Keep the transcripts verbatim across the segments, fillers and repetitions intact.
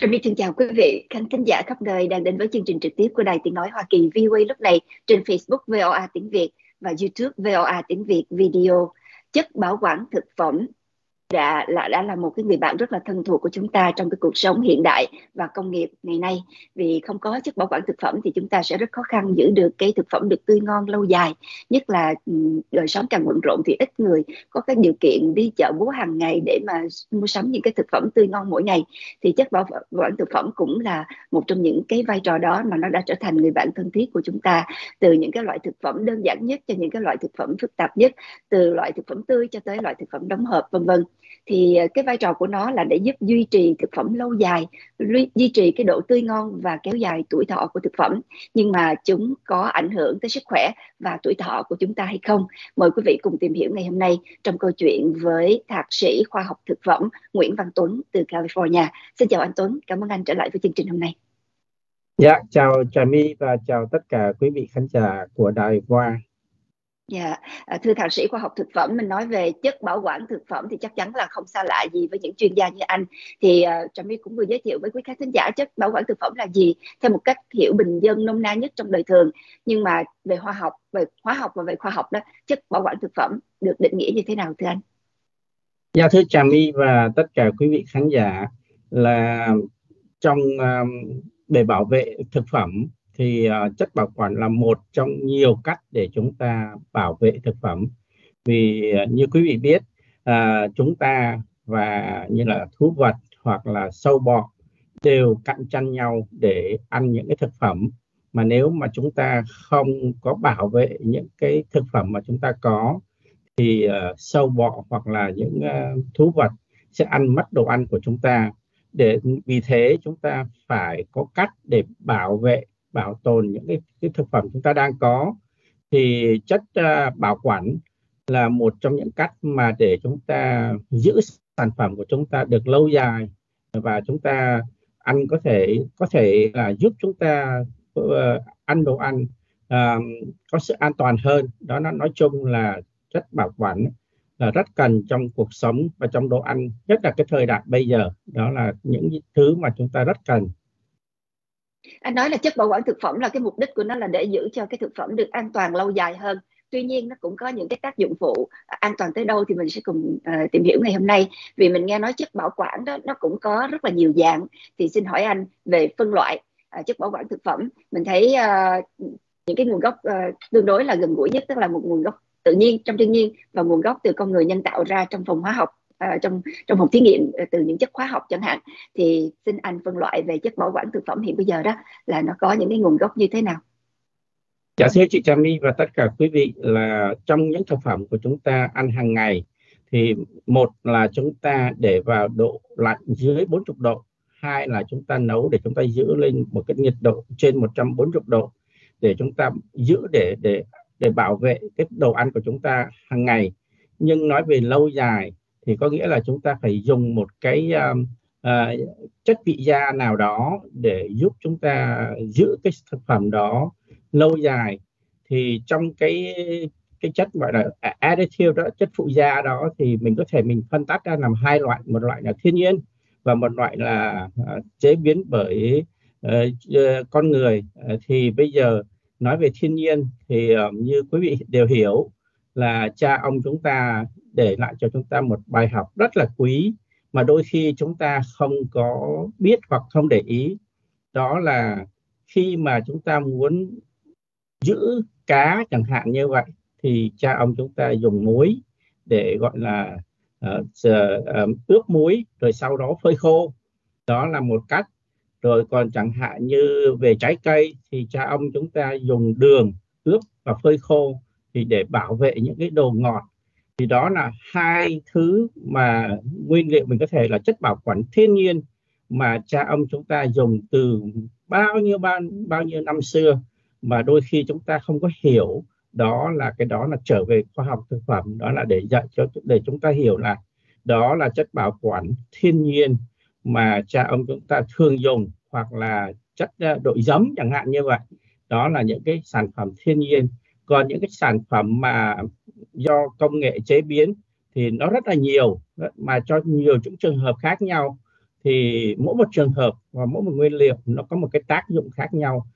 Trâm Bi xin chào quý vị khán thính giả khắp nơi đang đến với chương trình trực tiếp của Đài Tiếng Nói Hoa Kỳ vê o a lúc này trên Facebook vê o a Tiếng Việt và YouTube vê o a Tiếng Việt Video. Chất bảo quản thực phẩm đã là, đã là một cái người bạn rất là thân thuộc của chúng ta trong cái cuộc sống hiện đại và công nghiệp ngày nay. Vì không có chất bảo quản thực phẩm thì chúng ta sẽ rất khó khăn giữ được cái thực phẩm được tươi ngon lâu dài. Nhất là đời sống càng bận rộn thì ít người có cái điều kiện đi chợ búa hàng ngày để mà mua sắm những cái thực phẩm tươi ngon mỗi ngày. Thì chất bảo quản thực phẩm cũng là một trong những cái vai trò đó mà nó đã trở thành người bạn thân thiết của chúng ta. Từ những cái loại thực phẩm đơn giản nhất cho những cái loại thực phẩm phức tạp nhất, từ loại thực phẩm tươi cho tới loại thực phẩm đóng hộp vân vân. Thì cái vai trò của nó là để giúp duy trì thực phẩm lâu dài, duy trì cái độ tươi ngon và kéo dài tuổi thọ của thực phẩm. Nhưng mà chúng có ảnh hưởng tới sức khỏe và tuổi thọ của chúng ta hay không? Mời quý vị cùng tìm hiểu ngày hôm nay trong câu chuyện với thạc sĩ khoa học thực phẩm Nguyễn Văn Tuấn từ California. Xin chào anh Tuấn, cảm ơn anh trở lại với chương trình hôm nay. Dạ, chào Trà My và chào tất cả quý vị khán giả của Đài vê o a. Yeah. À, thưa thạc sĩ khoa học thực phẩm, mình nói về chất bảo quản thực phẩm thì chắc chắn là không xa lạ gì với những chuyên gia như anh. Thì uh, Trà My cũng vừa giới thiệu với quý khán thính giả chất bảo quản thực phẩm là gì theo một cách hiểu bình dân nôm na nhất trong đời thường. Nhưng mà về hóa học, về hóa học và về khoa học đó, chất bảo quản thực phẩm được định nghĩa như thế nào thưa anh? Dạ, thưa Trà My và tất cả quý vị khán giả, là trong um, để bảo vệ thực phẩm thì uh, chất bảo quản là một trong nhiều cách để chúng ta bảo vệ thực phẩm. Vì uh, như quý vị biết, uh, chúng ta và như là thú vật hoặc là sâu bọ đều cạnh tranh nhau để ăn những cái thực phẩm. Mà nếu mà chúng ta không có bảo vệ những cái thực phẩm mà chúng ta có thì uh, sâu bọ hoặc là những uh, thú vật sẽ ăn mất đồ ăn của chúng ta. Để, vì thế chúng ta phải có cách để bảo vệ, bảo tồn những cái, cái thực phẩm chúng ta đang có. Thì chất uh, bảo quản là một trong những cách mà để chúng ta giữ sản phẩm của chúng ta được lâu dài, và chúng ta ăn có thể có thể là giúp chúng ta uh, ăn đồ ăn uh, có sự an toàn hơn. Đó, nó nói chung là chất bảo quản là rất cần trong cuộc sống và trong đồ ăn, nhất là cái thời đại bây giờ. Đó là những thứ mà chúng ta rất cần. Anh nói là chất bảo quản thực phẩm là cái mục đích của nó là để giữ cho cái thực phẩm được an toàn lâu dài hơn. Tuy nhiên nó cũng có những cái tác dụng phụ, an toàn tới đâu thì mình sẽ cùng uh, tìm hiểu ngày hôm nay. Vì mình nghe nói chất bảo quản đó nó cũng có rất là nhiều dạng. Thì xin hỏi anh về phân loại uh, chất bảo quản thực phẩm. Mình thấy uh, những cái nguồn gốc uh, tương đối là gần gũi nhất, tức là một nguồn gốc tự nhiên trong thiên nhiên và nguồn gốc từ con người nhân tạo ra trong phòng hóa học. À, trong trong phòng thí nghiệm từ những chất hóa học chẳng hạn, thì xin anh phân loại về chất bảo quản thực phẩm hiện bây giờ đó là nó có những cái nguồn gốc như thế nào? Dạ, thưa chị Trà My và tất cả quý vị, là trong những thực phẩm của chúng ta ăn hàng ngày thì một là chúng ta để vào độ lạnh dưới bốn mươi độ, hai là chúng ta nấu để chúng ta giữ lên một cái nhiệt độ trên một trăm bốn mươi độ để chúng ta giữ để để để bảo vệ cái đồ ăn của chúng ta hàng ngày. Nhưng nói về lâu dài thì có nghĩa là chúng ta phải dùng một cái uh, uh, chất vị gia nào đó để giúp chúng ta giữ cái thực phẩm đó lâu dài. Thì trong cái cái chất gọi là additive đó, chất phụ gia đó, thì mình có thể mình phân tách ra làm hai loại, một loại là thiên nhiên và một loại là uh, chế biến bởi uh, uh, con người. Uh, thì bây giờ nói về thiên nhiên thì uh, như quý vị đều hiểu là cha ông chúng ta để lại cho chúng ta một bài học rất là quý mà đôi khi chúng ta không có biết hoặc không để ý. Đó là khi mà chúng ta muốn giữ cá chẳng hạn như vậy thì cha ông chúng ta dùng muối để gọi là uh, uh, ướp muối rồi sau đó phơi khô. Đó là một cách. Rồi còn chẳng hạn như về trái cây thì cha ông chúng ta dùng đường ướp và phơi khô thì để bảo vệ những cái đồ ngọt. Thì đó là hai thứ mà nguyên liệu mình có thể là chất bảo quản thiên nhiên mà cha ông chúng ta dùng từ bao nhiêu bao, bao nhiêu năm xưa mà đôi khi chúng ta không có hiểu. Đó là cái đó là trở về khoa học thực phẩm, đó là để dạy cho để chúng ta hiểu là đó là chất bảo quản thiên nhiên mà cha ông chúng ta thường dùng, hoặc là chất đội giấm chẳng hạn như vậy. Đó là những cái sản phẩm thiên nhiên. Còn những cái sản phẩm mà do công nghệ chế biến thì nó rất là nhiều, mà cho nhiều những trường hợp khác nhau. thì mỗi một trường hợp và mỗi một nguyên liệu nó có một cái tác dụng khác nhau.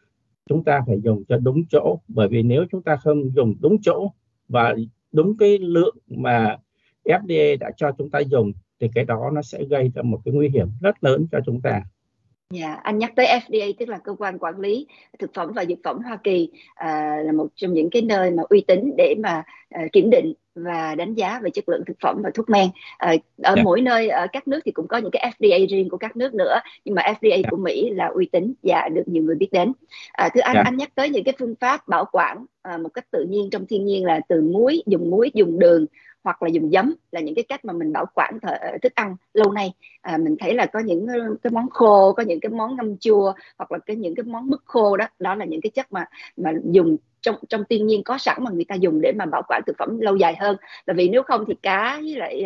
Chúng ta phải dùng cho đúng chỗ, bởi vì nếu chúng ta không dùng đúng chỗ và đúng cái lượng mà ép đê a đã cho chúng ta dùng thì cái đó nó sẽ gây ra một cái nguy hiểm rất lớn cho chúng ta. Yeah, anh nhắc tới ép đê a tức là cơ quan quản lý thực phẩm và dược phẩm Hoa Kỳ, à, là một trong những cái nơi mà uy tín để mà à, kiểm định và đánh giá về chất lượng thực phẩm và thuốc men. À, ở yeah. mỗi nơi, ở các nước thì cũng có những cái ép đê a riêng của các nước nữa, nhưng mà ép đê a yeah. của Mỹ là uy tín và được nhiều người biết đến. À, thưa anh, yeah. anh nhắc tới những cái phương pháp bảo quản à, một cách tự nhiên trong thiên nhiên là từ muối, dùng muối, dùng đường hoặc là dùng giấm, là những cái cách mà mình bảo quản th- thức ăn lâu nay. À, mình thấy là có những cái món khô, có những cái món ngâm chua hoặc là cái những cái món mứt khô đó, đó là những cái chất mà mà dùng trong trong thiên nhiên có sẵn mà người ta dùng để mà bảo quản thực phẩm lâu dài hơn. Bởi vì nếu không thì cá với lại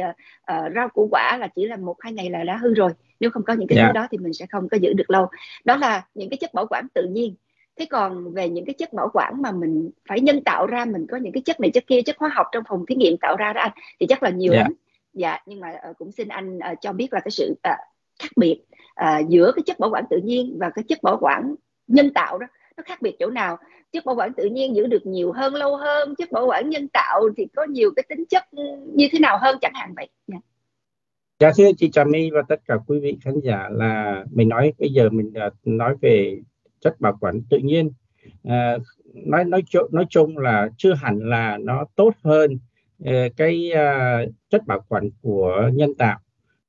uh, rau củ quả là chỉ là một hai ngày là đã hư rồi. Nếu không có những cái yeah. thứ đó thì mình sẽ không có giữ được lâu. Đó là những cái chất bảo quản tự nhiên. Thế còn về những cái chất bảo quản mà mình phải nhân tạo ra, mình có những cái chất này chất kia, chất hóa học trong phòng thí nghiệm tạo ra đó anh, thì chắc là nhiều yeah. lắm. Dạ, nhưng mà cũng xin anh uh, cho biết là cái sự uh, khác biệt uh, giữa cái chất bảo quản tự nhiên và cái chất bảo quản nhân tạo đó, nó khác biệt chỗ nào? Chất bảo quản tự nhiên giữ được nhiều hơn, lâu hơn, chất bảo quản nhân tạo thì có nhiều cái tính chất như thế nào hơn chẳng hạn vậy? Yeah. Dạ, thưa chị Trà My và tất cả quý vị khán giả, là mình nói bây giờ mình uh, nói về chất bảo quản tự nhiên, à, nói nói nói chung là chưa hẳn là nó tốt hơn eh, cái uh, chất bảo quản của nhân tạo.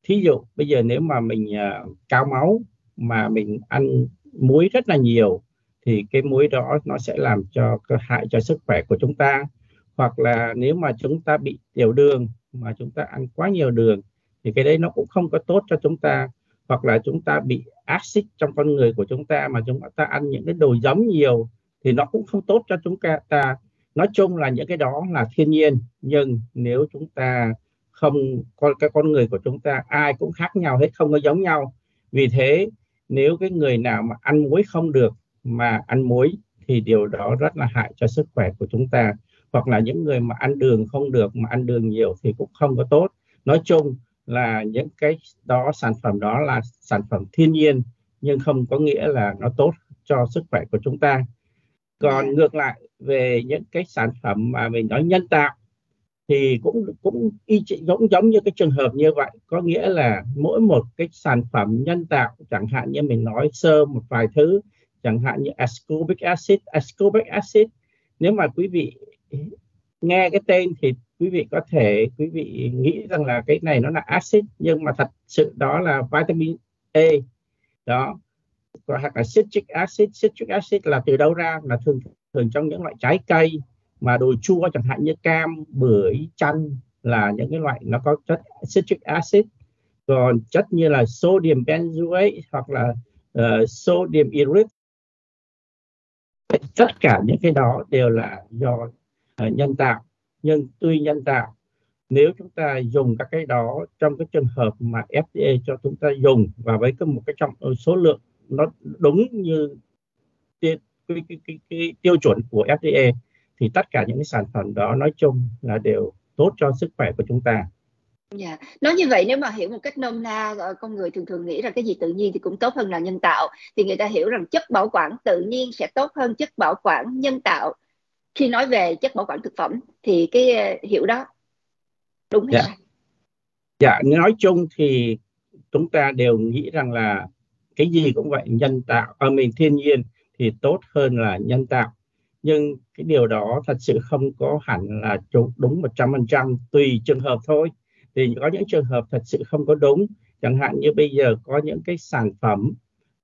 Thí dụ bây giờ nếu mà mình uh, cao máu mà mình ăn muối rất là nhiều thì cái muối đó nó sẽ làm cho hại cho sức khỏe của chúng ta, hoặc là nếu mà chúng ta bị tiểu đường mà chúng ta ăn quá nhiều đường thì cái đấy nó cũng không có tốt cho chúng ta, hoặc là chúng ta bị axit trong con người của chúng ta mà chúng ta ăn những cái đồ giấm nhiều thì nó cũng không tốt cho chúng ta. Nói chung là những cái đó là thiên nhiên, nhưng nếu chúng ta không, con cái con người của chúng ta ai cũng khác nhau hết, không có giống nhau. Vì thế nếu cái người nào mà ăn muối không được mà ăn muối thì điều đó rất là hại cho sức khỏe của chúng ta, hoặc là những người mà ăn đường không được mà ăn đường nhiều thì cũng không có tốt. Nói chung là những cái đó, sản phẩm đó là sản phẩm thiên nhiên nhưng không có nghĩa là nó tốt cho sức khỏe của chúng ta. Còn ngược lại về những cái sản phẩm mà mình nói nhân tạo thì cũng cũng y giống giống như cái trường hợp như vậy, có nghĩa là mỗi một cái sản phẩm nhân tạo, chẳng hạn như mình nói sơ một vài thứ, chẳng hạn như ascorbic acid. Ascorbic acid nếu mà quý vị nghe cái tên thì quý vị có thể quý vị nghĩ rằng là cái này nó là axit, nhưng mà thật sự đó là vitamin E đó, hoặc là citric acid. Citric acid là từ đâu ra? Là thường thường trong những loại trái cây mà đồ chua chẳng hạn như cam, bưởi, chanh là những cái loại nó có chất citric acid. Còn chất như là sodium benzoate hoặc là uh, sodium erythorbate, tất cả những cái đó đều là do uh, nhân tạo. Nhưng tuy nhân tạo, nếu chúng ta dùng các cái đó trong cái trường hợp mà ép đê a cho chúng ta dùng và với một cái trong số lượng nó đúng như cái, cái, cái, cái, cái tiêu chuẩn của ép đê a thì tất cả những cái sản phẩm đó nói chung là đều tốt cho sức khỏe của chúng ta. Yeah. Nói như vậy nếu mà hiểu một cách nôm na, con người thường thường nghĩ rằng cái gì tự nhiên thì cũng tốt hơn là nhân tạo, thì người ta hiểu rằng chất bảo quản tự nhiên sẽ tốt hơn chất bảo quản nhân tạo. Khi nói về chất bảo quản thực phẩm thì cái hiệu đó đúng hay sai? Dạ, nói chung thì chúng ta đều nghĩ rằng là cái gì cũng vậy, nhân tạo, ở mình thiên nhiên thì tốt hơn là nhân tạo. Nhưng cái điều đó thật sự không có hẳn là đúng một trăm phần trăm, tùy trường hợp thôi. Thì có những trường hợp thật sự không có đúng. Chẳng hạn như bây giờ có những cái sản phẩm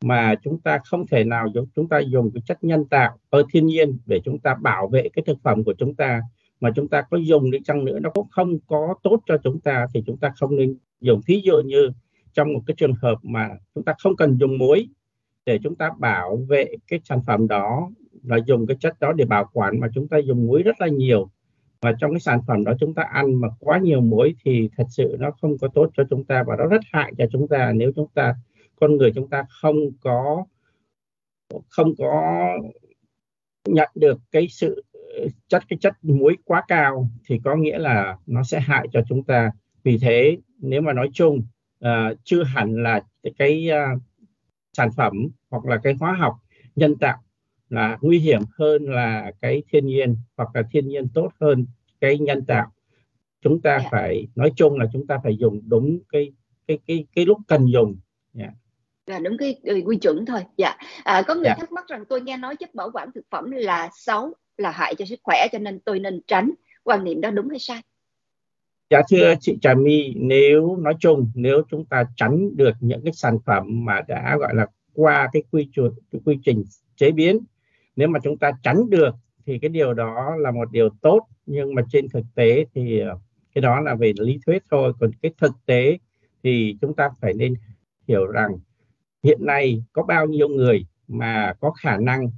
mà chúng ta không thể nào chúng ta dùng cái chất nhân tạo ở thiên nhiên để chúng ta bảo vệ cái thực phẩm của chúng ta, mà chúng ta có dùng đi chăng nữa nó cũng không có tốt cho chúng ta thì chúng ta không nên dùng. Thí dụ như trong một cái trường hợp mà chúng ta không cần dùng muối để chúng ta bảo vệ cái sản phẩm đó, là dùng cái chất đó để bảo quản mà chúng ta dùng muối rất là nhiều, và trong cái sản phẩm đó chúng ta ăn mà quá nhiều muối thì thật sự nó không có tốt cho chúng ta và nó rất hại cho chúng ta nếu chúng ta, con người chúng ta không có không có nhận được cái sự chất cái chất muối quá cao thì có nghĩa là nó sẽ hại cho chúng ta. Vì thế nếu mà nói chung uh, chưa hẳn là cái uh, sản phẩm hoặc là cái hóa học nhân tạo là nguy hiểm hơn là cái thiên nhiên, hoặc là thiên nhiên tốt hơn cái nhân tạo. Chúng ta yeah. phải nói chung là chúng ta phải dùng đúng cái cái cái cái lúc cần dùng. Yeah. Là đúng cái quy chuẩn thôi. Dạ. À, có người dạ. thắc mắc rằng tôi nghe nói chất bảo quản thực phẩm là xấu, là hại cho sức khỏe, cho nên tôi nên tránh. Quan niệm đó đúng hay sai? Dạ thưa chị Trà My, nếu nói chung nếu chúng ta tránh được những cái sản phẩm mà đã gọi là qua cái quy chuẩn, cái quy trình chế biến, nếu mà chúng ta tránh được thì cái điều đó là một điều tốt, nhưng mà trên thực tế thì cái đó là về lý thuyết thôi, còn cái thực tế thì chúng ta phải nên hiểu rằng hiện nay có bao nhiêu người mà có khả năng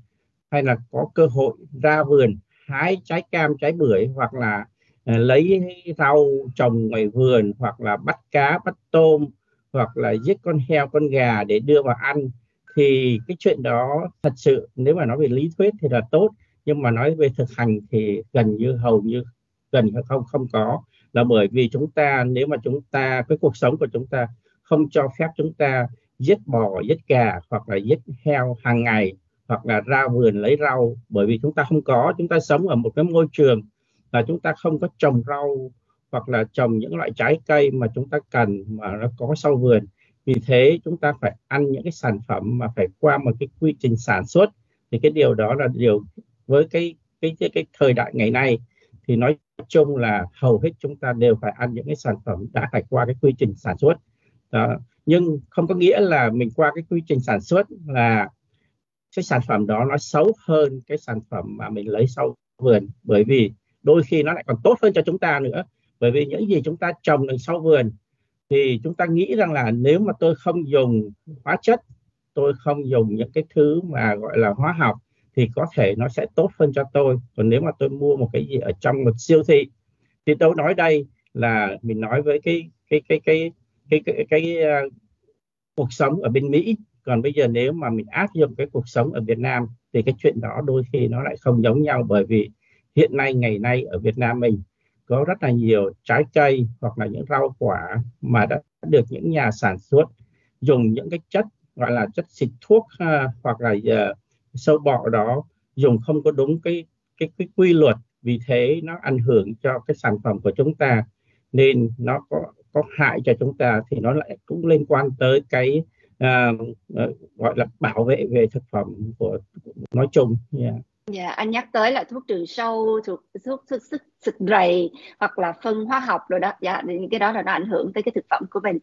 hay là có cơ hội ra vườn hái trái cam, trái bưởi, hoặc là lấy rau trồng ngoài vườn, hoặc là bắt cá, bắt tôm, hoặc là giết con heo, con gà để đưa vào ăn. Thì cái chuyện đó thật sự nếu mà nói về lý thuyết thì là tốt, nhưng mà nói về thực hành thì gần như hầu như gần như không, không có. Là bởi vì chúng ta, nếu mà chúng ta, cái cuộc sống của chúng ta không cho phép chúng ta giết bò, giết gà hoặc là giết heo hàng ngày, hoặc là ra vườn lấy rau, bởi vì chúng ta không có, chúng ta sống ở một cái môi trường là chúng ta không có trồng rau hoặc là trồng những loại trái cây mà chúng ta cần mà nó có sau vườn. Vì thế chúng ta phải ăn những cái sản phẩm mà phải qua một cái quy trình sản xuất, thì cái điều đó là điều với cái cái cái, cái thời đại ngày nay thì nói chung là hầu hết chúng ta đều phải ăn những cái sản phẩm đã phải qua cái quy trình sản xuất. Đó. Nhưng không có nghĩa là mình qua cái quy trình sản xuất là cái sản phẩm đó nó xấu hơn cái sản phẩm mà mình lấy sau vườn, bởi vì đôi khi nó lại còn tốt hơn cho chúng ta nữa. Bởi vì những gì chúng ta trồng được sau vườn thì chúng ta nghĩ rằng là nếu mà tôi không dùng hóa chất, tôi không dùng những cái thứ mà gọi là hóa học thì có thể nó sẽ tốt hơn cho tôi. Còn nếu mà tôi mua một cái gì ở trong một siêu thị, thì tôi nói đây là mình nói với cái cái cái cái Cái, cái, cái uh, cuộc sống ở bên Mỹ. Còn bây giờ nếu mà mình áp dụng cái cuộc sống ở Việt Nam thì cái chuyện đó đôi khi nó lại không giống nhau, bởi vì hiện nay ngày nay ở Việt Nam mình có rất là nhiều trái cây hoặc là những rau quả mà đã được những nhà sản xuất dùng những cái chất gọi là chất xịt thuốc uh, hoặc là uh, sâu bọ đó, dùng không có đúng cái, cái, cái quy luật. Vì thế nó ảnh hưởng cho cái sản phẩm của chúng ta, nên nó có có hại cho chúng ta, thì nó lại cũng liên quan tới cái uh, gọi là bảo vệ về thực phẩm của, của nói chung. Yeah. Yeah, anh nhắc tới là thuốc trừ sâu, thuốc thuốc xịt rầy hoặc là phân hóa học rồi đó. Dạ, những cái đó là nó ảnh hưởng tới cái thực phẩm của mình.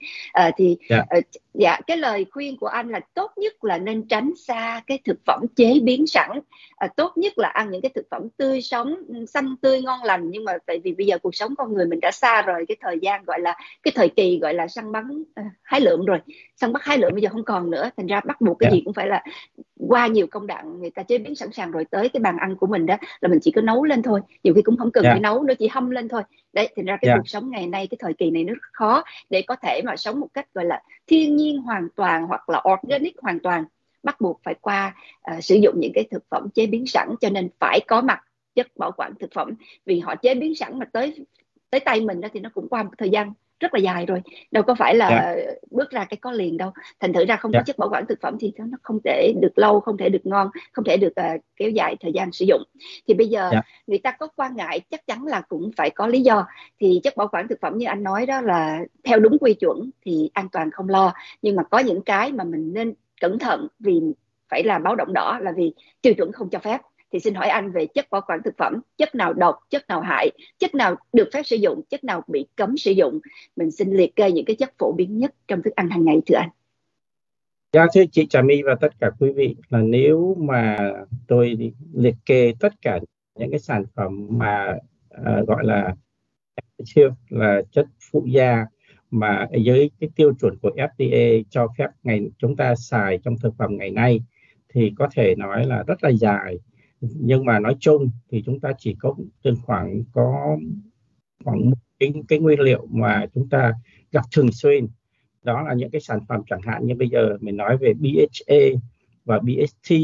Uh, thì yeah. uh, dạ cái lời khuyên của anh là tốt nhất là nên tránh xa cái thực phẩm chế biến sẵn. Uh, tốt nhất là ăn những cái thực phẩm tươi sống, xanh tươi ngon lành, nhưng mà tại vì bây giờ cuộc sống con người mình đã xa rời cái thời gian gọi là cái thời kỳ gọi là săn bắn uh, hái lượm rồi. Săn bắt hái lượm bây giờ không còn nữa, thành ra bắt buộc cái yeah. gì cũng phải là qua nhiều công đoạn người ta chế biến sẵn sàng rồi tới cái bàn ăn của mình đó là mình chỉ có nấu lên thôi, nhiều khi cũng không cần yeah. phải nấu nữa, chỉ hâm lên thôi. Đấy, thành ra cái yeah. cuộc sống ngày nay, cái thời kỳ này nó rất khó để có thể mà sống một cách gọi là thiên nhiên hoàn toàn hoặc là organic hoàn toàn, bắt buộc phải qua uh, sử dụng những cái thực phẩm chế biến sẵn, cho nên phải có mặt chất bảo quản thực phẩm, vì họ chế biến sẵn mà tới tới tay mình đó thì nó cũng qua một thời gian rất là dài rồi, đâu có phải là yeah. bước ra cái có liền đâu. Thành thử ra không yeah. có chất bảo quản thực phẩm thì nó không thể được lâu, không thể được ngon, không thể được uh, kéo dài thời gian sử dụng. Thì bây giờ yeah. người ta có quan ngại chắc chắn là cũng phải có lý do. Thì chất bảo quản thực phẩm như anh nói đó là theo đúng quy chuẩn thì an toàn không lo, nhưng mà có những cái mà mình nên cẩn thận vì phải là báo động đỏ, là vì tiêu chuẩn không cho phép. Thì xin hỏi anh về chất bảo quản thực phẩm, chất nào độc, chất nào hại, chất nào được phép sử dụng, chất nào bị cấm sử dụng. Mình xin liệt kê những cái chất phổ biến nhất trong thức ăn hàng ngày thưa anh. Dạ thưa chị Trà My và tất cả quý vị, là nếu mà tôi liệt kê tất cả những cái sản phẩm mà uh, gọi là là chất phụ gia mà dưới cái tiêu chuẩn của ép đê a cho phép ngày chúng ta xài trong thực phẩm ngày nay thì có thể nói là rất là dài. Nhưng mà nói chung thì chúng ta chỉ có từng khoảng có khoảng một cái, cái nguyên liệu mà chúng ta gặp thường xuyên, đó là những cái sản phẩm chẳng hạn như bây giờ mình nói về bê hát a và bê hát tê.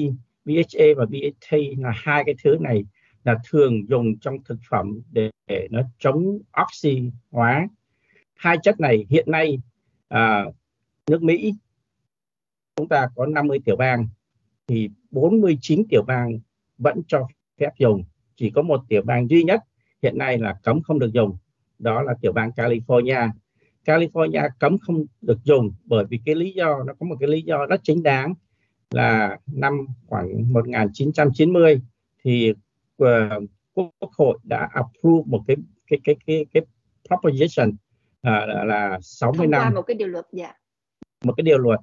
bê hát a và bê hát tê là hai cái thứ này là thường dùng trong thực phẩm để, để nó chống oxy hóa. Hai chất này hiện nay à, nước Mỹ chúng ta có năm mươi tiểu bang thì bốn mươi chín tiểu bang vẫn cho phép dùng, chỉ có một tiểu bang duy nhất hiện nay là cấm không được dùng, đó là tiểu bang California. California cấm không được dùng bởi vì cái lý do, nó có một cái lý do rất chính đáng là năm khoảng một nghìn chín trăm chín mươi thì uh, Quốc hội đã approve một cái cái cái cái cái proposition uh, là sáu mươi thông năm qua một cái điều luật, dạ. Một cái điều luật.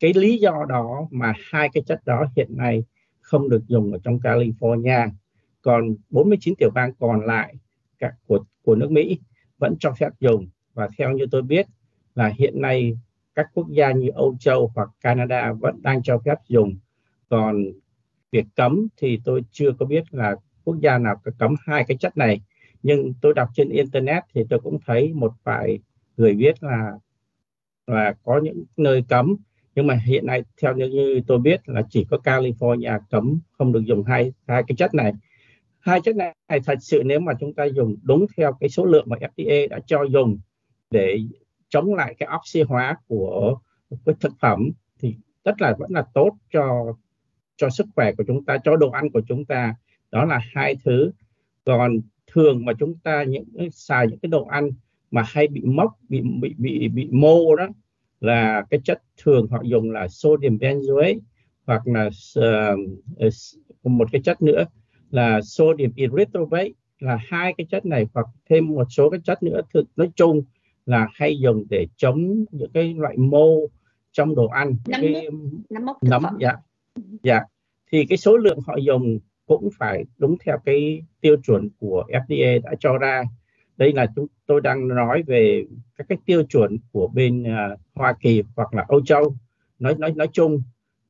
Cái lý do đó mà hai cái chất đó hiện nay không được dùng ở trong California. Còn bốn mươi chín tiểu bang còn lại cả của của nước Mỹ vẫn cho phép dùng. Và theo như tôi biết là hiện nay các quốc gia như Âu Châu hoặc Canada vẫn đang cho phép dùng. Còn việc cấm thì tôi chưa có biết là quốc gia nào cấm hai cái chất này. Nhưng tôi đọc trên Internet thì tôi cũng thấy một vài người viết là, là có những nơi cấm. Nhưng mà hiện nay theo như tôi biết là chỉ có California cấm không được dùng hai, hai cái chất này. Hai chất này thật sự nếu mà chúng ta dùng đúng theo cái số lượng mà ép đê a đã cho dùng để chống lại cái oxy hóa của cái thực phẩm thì rất là vẫn là tốt cho cho sức khỏe của chúng ta, cho đồ ăn của chúng ta. Đó là hai thứ. Còn thường mà chúng ta những xài những cái đồ ăn mà hay bị mốc, bị bị bị, bị mô đó là cái chất thường họ dùng là sodium benzoate hoặc là uh, một cái chất nữa là sodium erythorbate, là hai cái chất này hoặc thêm một số cái chất nữa thực nói chung là hay dùng để chống những cái loại mô trong đồ ăn, nấm, cái nấm mốc thực nấm, phẩm. Dạ, dạ. Thì cái số lượng họ dùng cũng phải đúng theo cái tiêu chuẩn của ép đê a đã cho ra. Đây là chúng tôi đang nói về các cái tiêu chuẩn của bên uh, Hoa Kỳ hoặc là Âu Châu nói nói nói chung.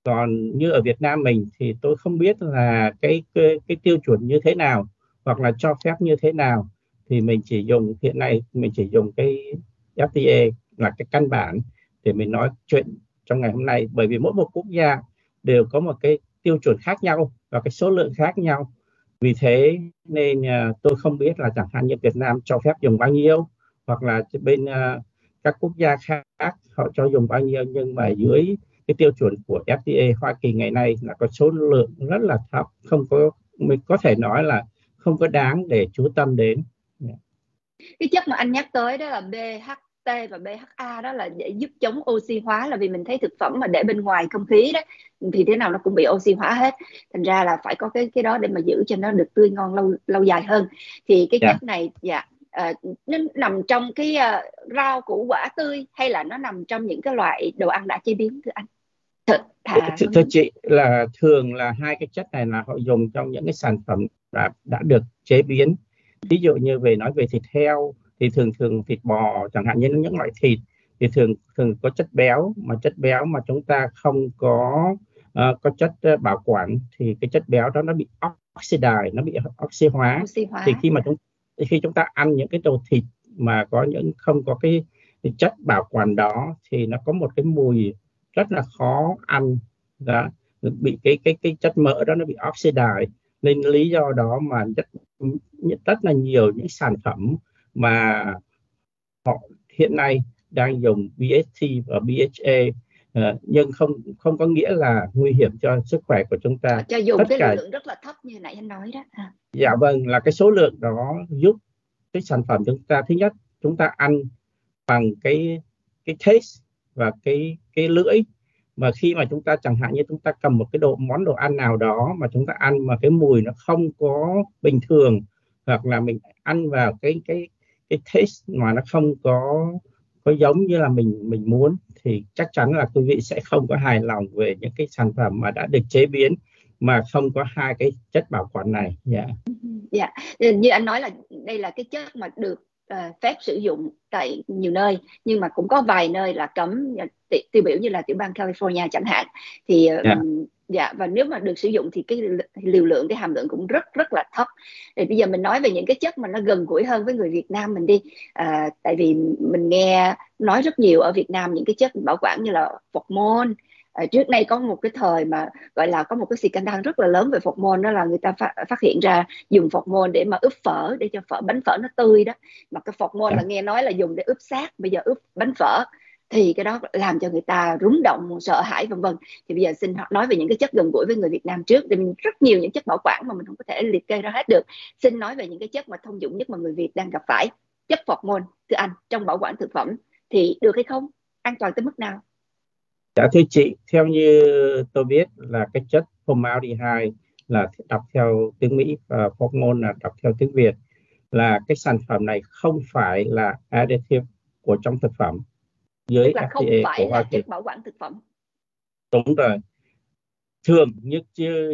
Còn như ở Việt Nam mình thì tôi không biết là cái cái, cái tiêu chuẩn như thế nào hoặc là cho phép như thế nào, thì mình chỉ dùng hiện nay mình chỉ dùng cái ép đê a là cái căn bản để mình nói chuyện trong ngày hôm nay, bởi vì mỗi một quốc gia đều có một cái tiêu chuẩn khác nhau và cái số lượng khác nhau. Vì thế nên uh, tôi không biết là chẳng hạn như Việt Nam cho phép dùng bao nhiêu hoặc là bên uh, các quốc gia khác họ cho dùng bao nhiêu, nhưng mà dưới cái tiêu chuẩn của ép đê a Hoa Kỳ ngày nay là có số lượng rất là thấp, không có, mình có thể nói là không có đáng để chú tâm đến. Yeah. Cái chất mà anh nhắc tới đó là bê hát tê và bê hát a, đó là để giúp chống oxy hóa, là vì mình thấy thực phẩm mà để bên ngoài không khí đó thì thế nào nó cũng bị oxy hóa hết, thành ra là phải có cái cái đó để mà giữ cho nó được tươi ngon lâu lâu dài hơn. Thì cái yeah. chất này dạ à, nó nằm trong cái uh, rau củ quả tươi hay là nó nằm trong những cái loại đồ ăn đã chế biến, thưa anh? Thưa chị, là thường là hai cái chất này là họ dùng trong những cái sản phẩm đã, đã được chế biến. Ví dụ như về nói về thịt heo thì thường thường thịt bò chẳng hạn, như những loại thịt thì thường thường có chất béo, mà chất béo mà chúng ta không có uh, có chất uh, bảo quản thì cái chất béo đó nó bị oxidize, nó bị oxy hóa. Oxy hóa. Thì khi mà chúng khi chúng ta ăn những cái đồ thịt mà có những không có cái, cái chất bảo quản đó thì nó có một cái mùi rất là khó ăn đó, bị cái cái cái chất mỡ đó nó bị oxidize, nên lý do đó mà rất rất là nhiều những sản phẩm mà họ hiện nay đang dùng bê hát tê và bê hát a, nhưng không không có nghĩa là nguy hiểm cho sức khỏe của chúng ta. Cho dùng tất cái cả... lượng rất là thấp như nãy anh nói đó. À. Dạ vâng, là cái số lượng đó giúp cái sản phẩm chúng ta, thứ nhất chúng ta ăn bằng cái cái taste và cái cái lưỡi, mà khi mà chúng ta chẳng hạn như chúng ta cầm một cái đồ món đồ ăn nào đó mà chúng ta ăn mà cái mùi nó không có bình thường, hoặc là mình ăn vào cái cái cái taste mà nó không có có giống như là mình mình muốn, thì chắc chắn là quý vị sẽ không có hài lòng về những cái sản phẩm mà đã được chế biến mà không có hai cái chất bảo quản này. Dạ. Yeah. Yeah. Như anh nói là đây là cái chất mà được uh, phép sử dụng tại nhiều nơi, nhưng mà cũng có vài nơi là cấm, tiêu biểu như là tiểu bang California chẳng hạn. Thì uh, yeah. Dạ, và nếu mà được sử dụng thì cái liều lượng, cái hàm lượng cũng rất rất là thấp. Thì bây giờ mình nói về những cái chất mà nó gần gũi hơn với người Việt Nam mình đi. À, tại vì mình nghe nói rất nhiều ở Việt Nam những cái chất bảo quản như là formol. À, trước nay có một cái thời mà gọi là có một cái scandal rất là lớn về formol, đó là người ta phát, phát hiện ra dùng formol để mà ướp phở, để cho phở bánh phở nó tươi đó. Mà cái formol là nghe nói là dùng để ướp xác, bây giờ ướp bánh phở. thì cái đó làm cho người ta rúng động, sợ hãi vân vân. Thì bây giờ xin nói về những cái chất gần gũi với người Việt Nam trước, thì mình rất nhiều những chất bảo quản mà mình không có thể liệt kê ra hết được. Xin nói về những cái chất mà thông dụng nhất mà người Việt đang gặp phải. Chất formol, thưa anh, trong bảo quản thực phẩm thì được hay không? An toàn tới mức nào? Dạ thưa chị, theo như tôi biết là cái chất formaldehyde là đọc theo tiếng Mỹ và formol là đọc theo tiếng Việt, là cái sản phẩm này không phải là additive của trong thực phẩm dưới là ép đê a không phải của là chất bảo quản thực phẩm. Đúng rồi. Thường như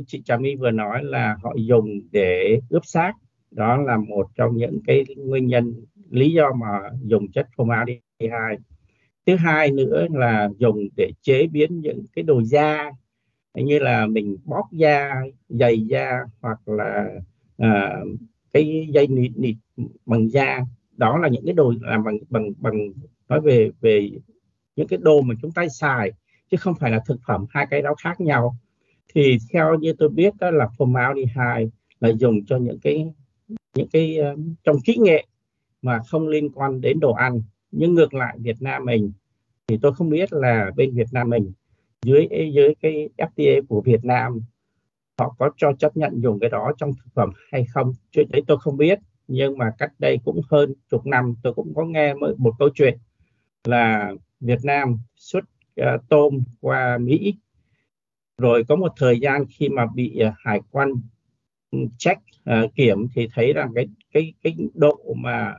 chị Trà My vừa nói là họ dùng để ướp xác, đó là một trong những cái nguyên nhân lý do mà dùng chất formaldehyde. Thứ hai nữa là dùng để chế biến những cái đồ da, như là mình bóp da, giày da, hoặc là à, cái dây nịt nịt bằng da. Đó là những cái đồ làm bằng bằng bằng nói về về những cái đồ mà chúng ta xài chứ không phải là thực phẩm, hai cái đó khác nhau. Thì theo như tôi biết đó là formaldehyde là dùng cho những cái những cái trong kỹ nghệ mà không liên quan đến đồ ăn. Nhưng ngược lại Việt Nam mình thì tôi không biết là bên Việt Nam mình dưới dưới cái ép đê a của Việt Nam họ có cho chấp nhận dùng cái đó trong thực phẩm hay không. Chuyện đấy tôi không biết, nhưng mà cách đây cũng hơn chục năm tôi cũng có nghe một câu chuyện là Việt Nam xuất uh, tôm qua Mỹ, rồi có một thời gian khi mà bị uh, hải quan check uh, kiểm thì thấy rằng cái cái cái độ mà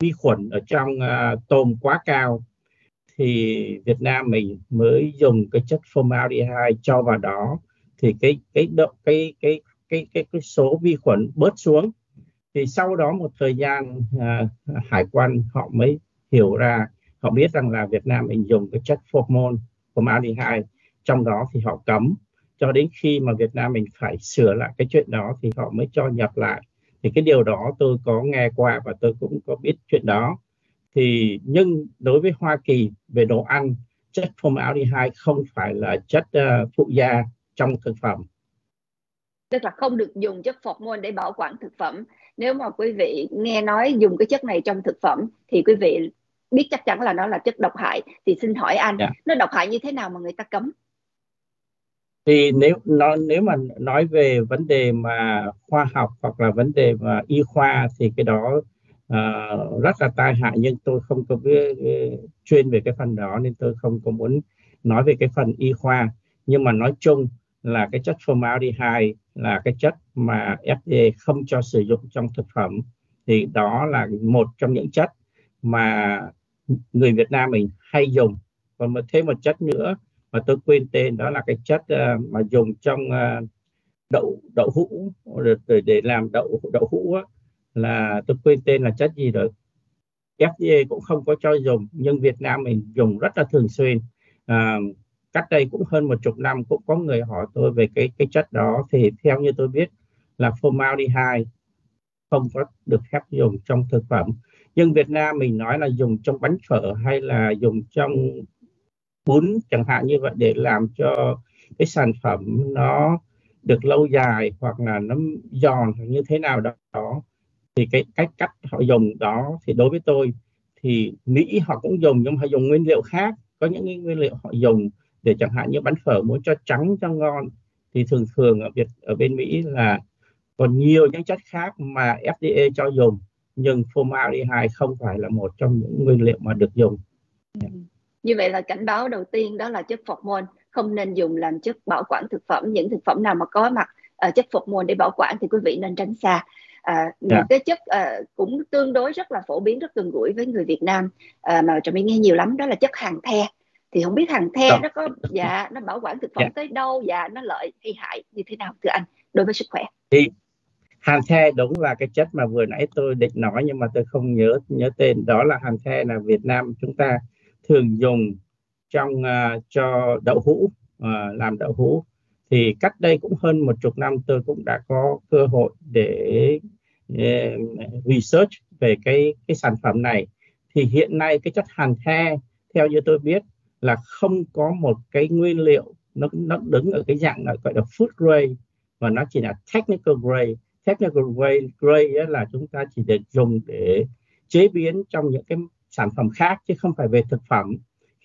vi khuẩn ở trong uh, tôm quá cao, thì Việt Nam mình mới dùng cái chất formaldehyde cho vào đó, thì cái cái độ cái cái cái cái cái số vi khuẩn bớt xuống. Thì sau đó một thời gian uh, hải quan họ mới hiểu ra, họ biết rằng là Việt Nam mình dùng cái chất formol, formaldehyde trong đó thì họ cấm. Cho đến khi mà Việt Nam mình phải sửa lại cái chuyện đó thì họ mới cho nhập lại. Thì cái điều đó tôi có nghe qua và tôi cũng có biết chuyện đó. Thì nhưng đối với Hoa Kỳ về đồ ăn, chất formaldehyde không phải là chất uh, phụ gia trong thực phẩm. Tức là không được dùng chất formol để bảo quản thực phẩm. Nếu mà quý vị nghe nói dùng cái chất này trong thực phẩm thì quý vị biết chắc chắn là nó là chất độc hại. Thì xin hỏi anh, yeah. nó độc hại như thế nào mà người ta cấm? Thì nếu nó, nếu mà nói về vấn đề mà khoa học hoặc là vấn đề mà y khoa thì cái đó uh, rất là tai hại, nhưng tôi không có biết, uh, chuyên về cái phần đó nên tôi không có muốn nói về cái phần y khoa. Nhưng mà nói chung là cái chất formaldehyde là cái chất mà ép đê a không cho sử dụng trong thực phẩm, thì đó là một trong những chất mà người Việt Nam mình hay dùng. Còn một thêm một chất nữa mà tôi quên tên, đó là cái chất uh, mà dùng trong uh, đậu đậu hũ để, để làm đậu đậu hũ á, là tôi quên tên là chất gì rồi. ép đê a cũng không có cho dùng, nhưng Việt Nam mình dùng rất là thường xuyên. Uh, cách đây cũng hơn một chục năm cũng có người hỏi tôi về cái cái chất đó, thì theo như tôi biết là formaldehyde không có được phép dùng trong thực phẩm. Nhưng Việt Nam mình nói là dùng trong bánh phở hay là dùng trong bún chẳng hạn như vậy, để làm cho cái sản phẩm nó được lâu dài hoặc là nó giòn như thế nào đó, thì cái cách cách họ dùng đó thì đối với tôi thì Mỹ họ cũng dùng, nhưng họ dùng nguyên liệu khác. Có những nguyên liệu họ dùng để chẳng hạn như bánh phở muốn cho trắng cho ngon thì thường thường ở Việt ở bên Mỹ là còn nhiều những chất khác mà ép đê a cho dùng, nhưng formaldehyde không phải là một trong những nguyên liệu mà được dùng. Ừ. Như vậy là cảnh báo đầu tiên đó là chất formol không nên dùng làm chất bảo quản thực phẩm. Những thực phẩm nào mà có mặt uh, chất formol để bảo quản thì quý vị nên tránh xa. À, những yeah. cái chất à, cũng tương đối rất là phổ biến, rất gần gũi với người Việt Nam à, mà Trà My nghe nhiều lắm, đó là chất hàng the. Thì không biết hàng the nó có dạ nó bảo quản thực phẩm yeah. tới đâu và dạ, nó lợi hay hại như thế nào thưa anh đối với sức khỏe? Thì hàng the đúng là cái chất mà vừa nãy tôi định nói nhưng mà tôi không nhớ nhớ tên, đó là hàng the là Việt Nam chúng ta thường dùng trong uh, cho đậu hũ, uh, làm đậu hũ. Thì cách đây cũng hơn một chục năm tôi cũng đã có cơ hội để research về cái cái sản phẩm này. Thì hiện nay cái chất hàng the theo như tôi biết là không có một cái nguyên liệu nó nó đứng ở cái dạng gọi là food grade, và nó chỉ là technical grade. Technical grade, grade là chúng ta chỉ để dùng để chế biến trong những cái sản phẩm khác chứ không phải về thực phẩm.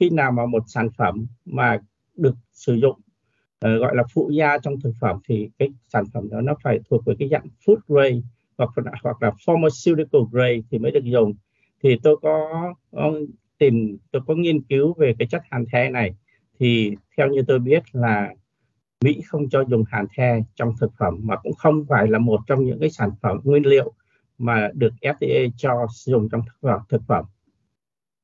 khi nào mà một sản phẩm mà được sử dụng uh, gọi là phụ gia trong thực phẩm thì cái sản phẩm đó nó phải thuộc về cái dạng food grade hoặc, hoặc là pharmaceutical grade thì mới được dùng. Thì tôi có tìm, tôi có nghiên cứu về cái chất hàng the này, thì theo như tôi biết là Mỹ không cho dùng hàng the trong thực phẩm, mà cũng không phải là một trong những cái sản phẩm nguyên liệu mà được ép đê a cho dùng trong thực phẩm.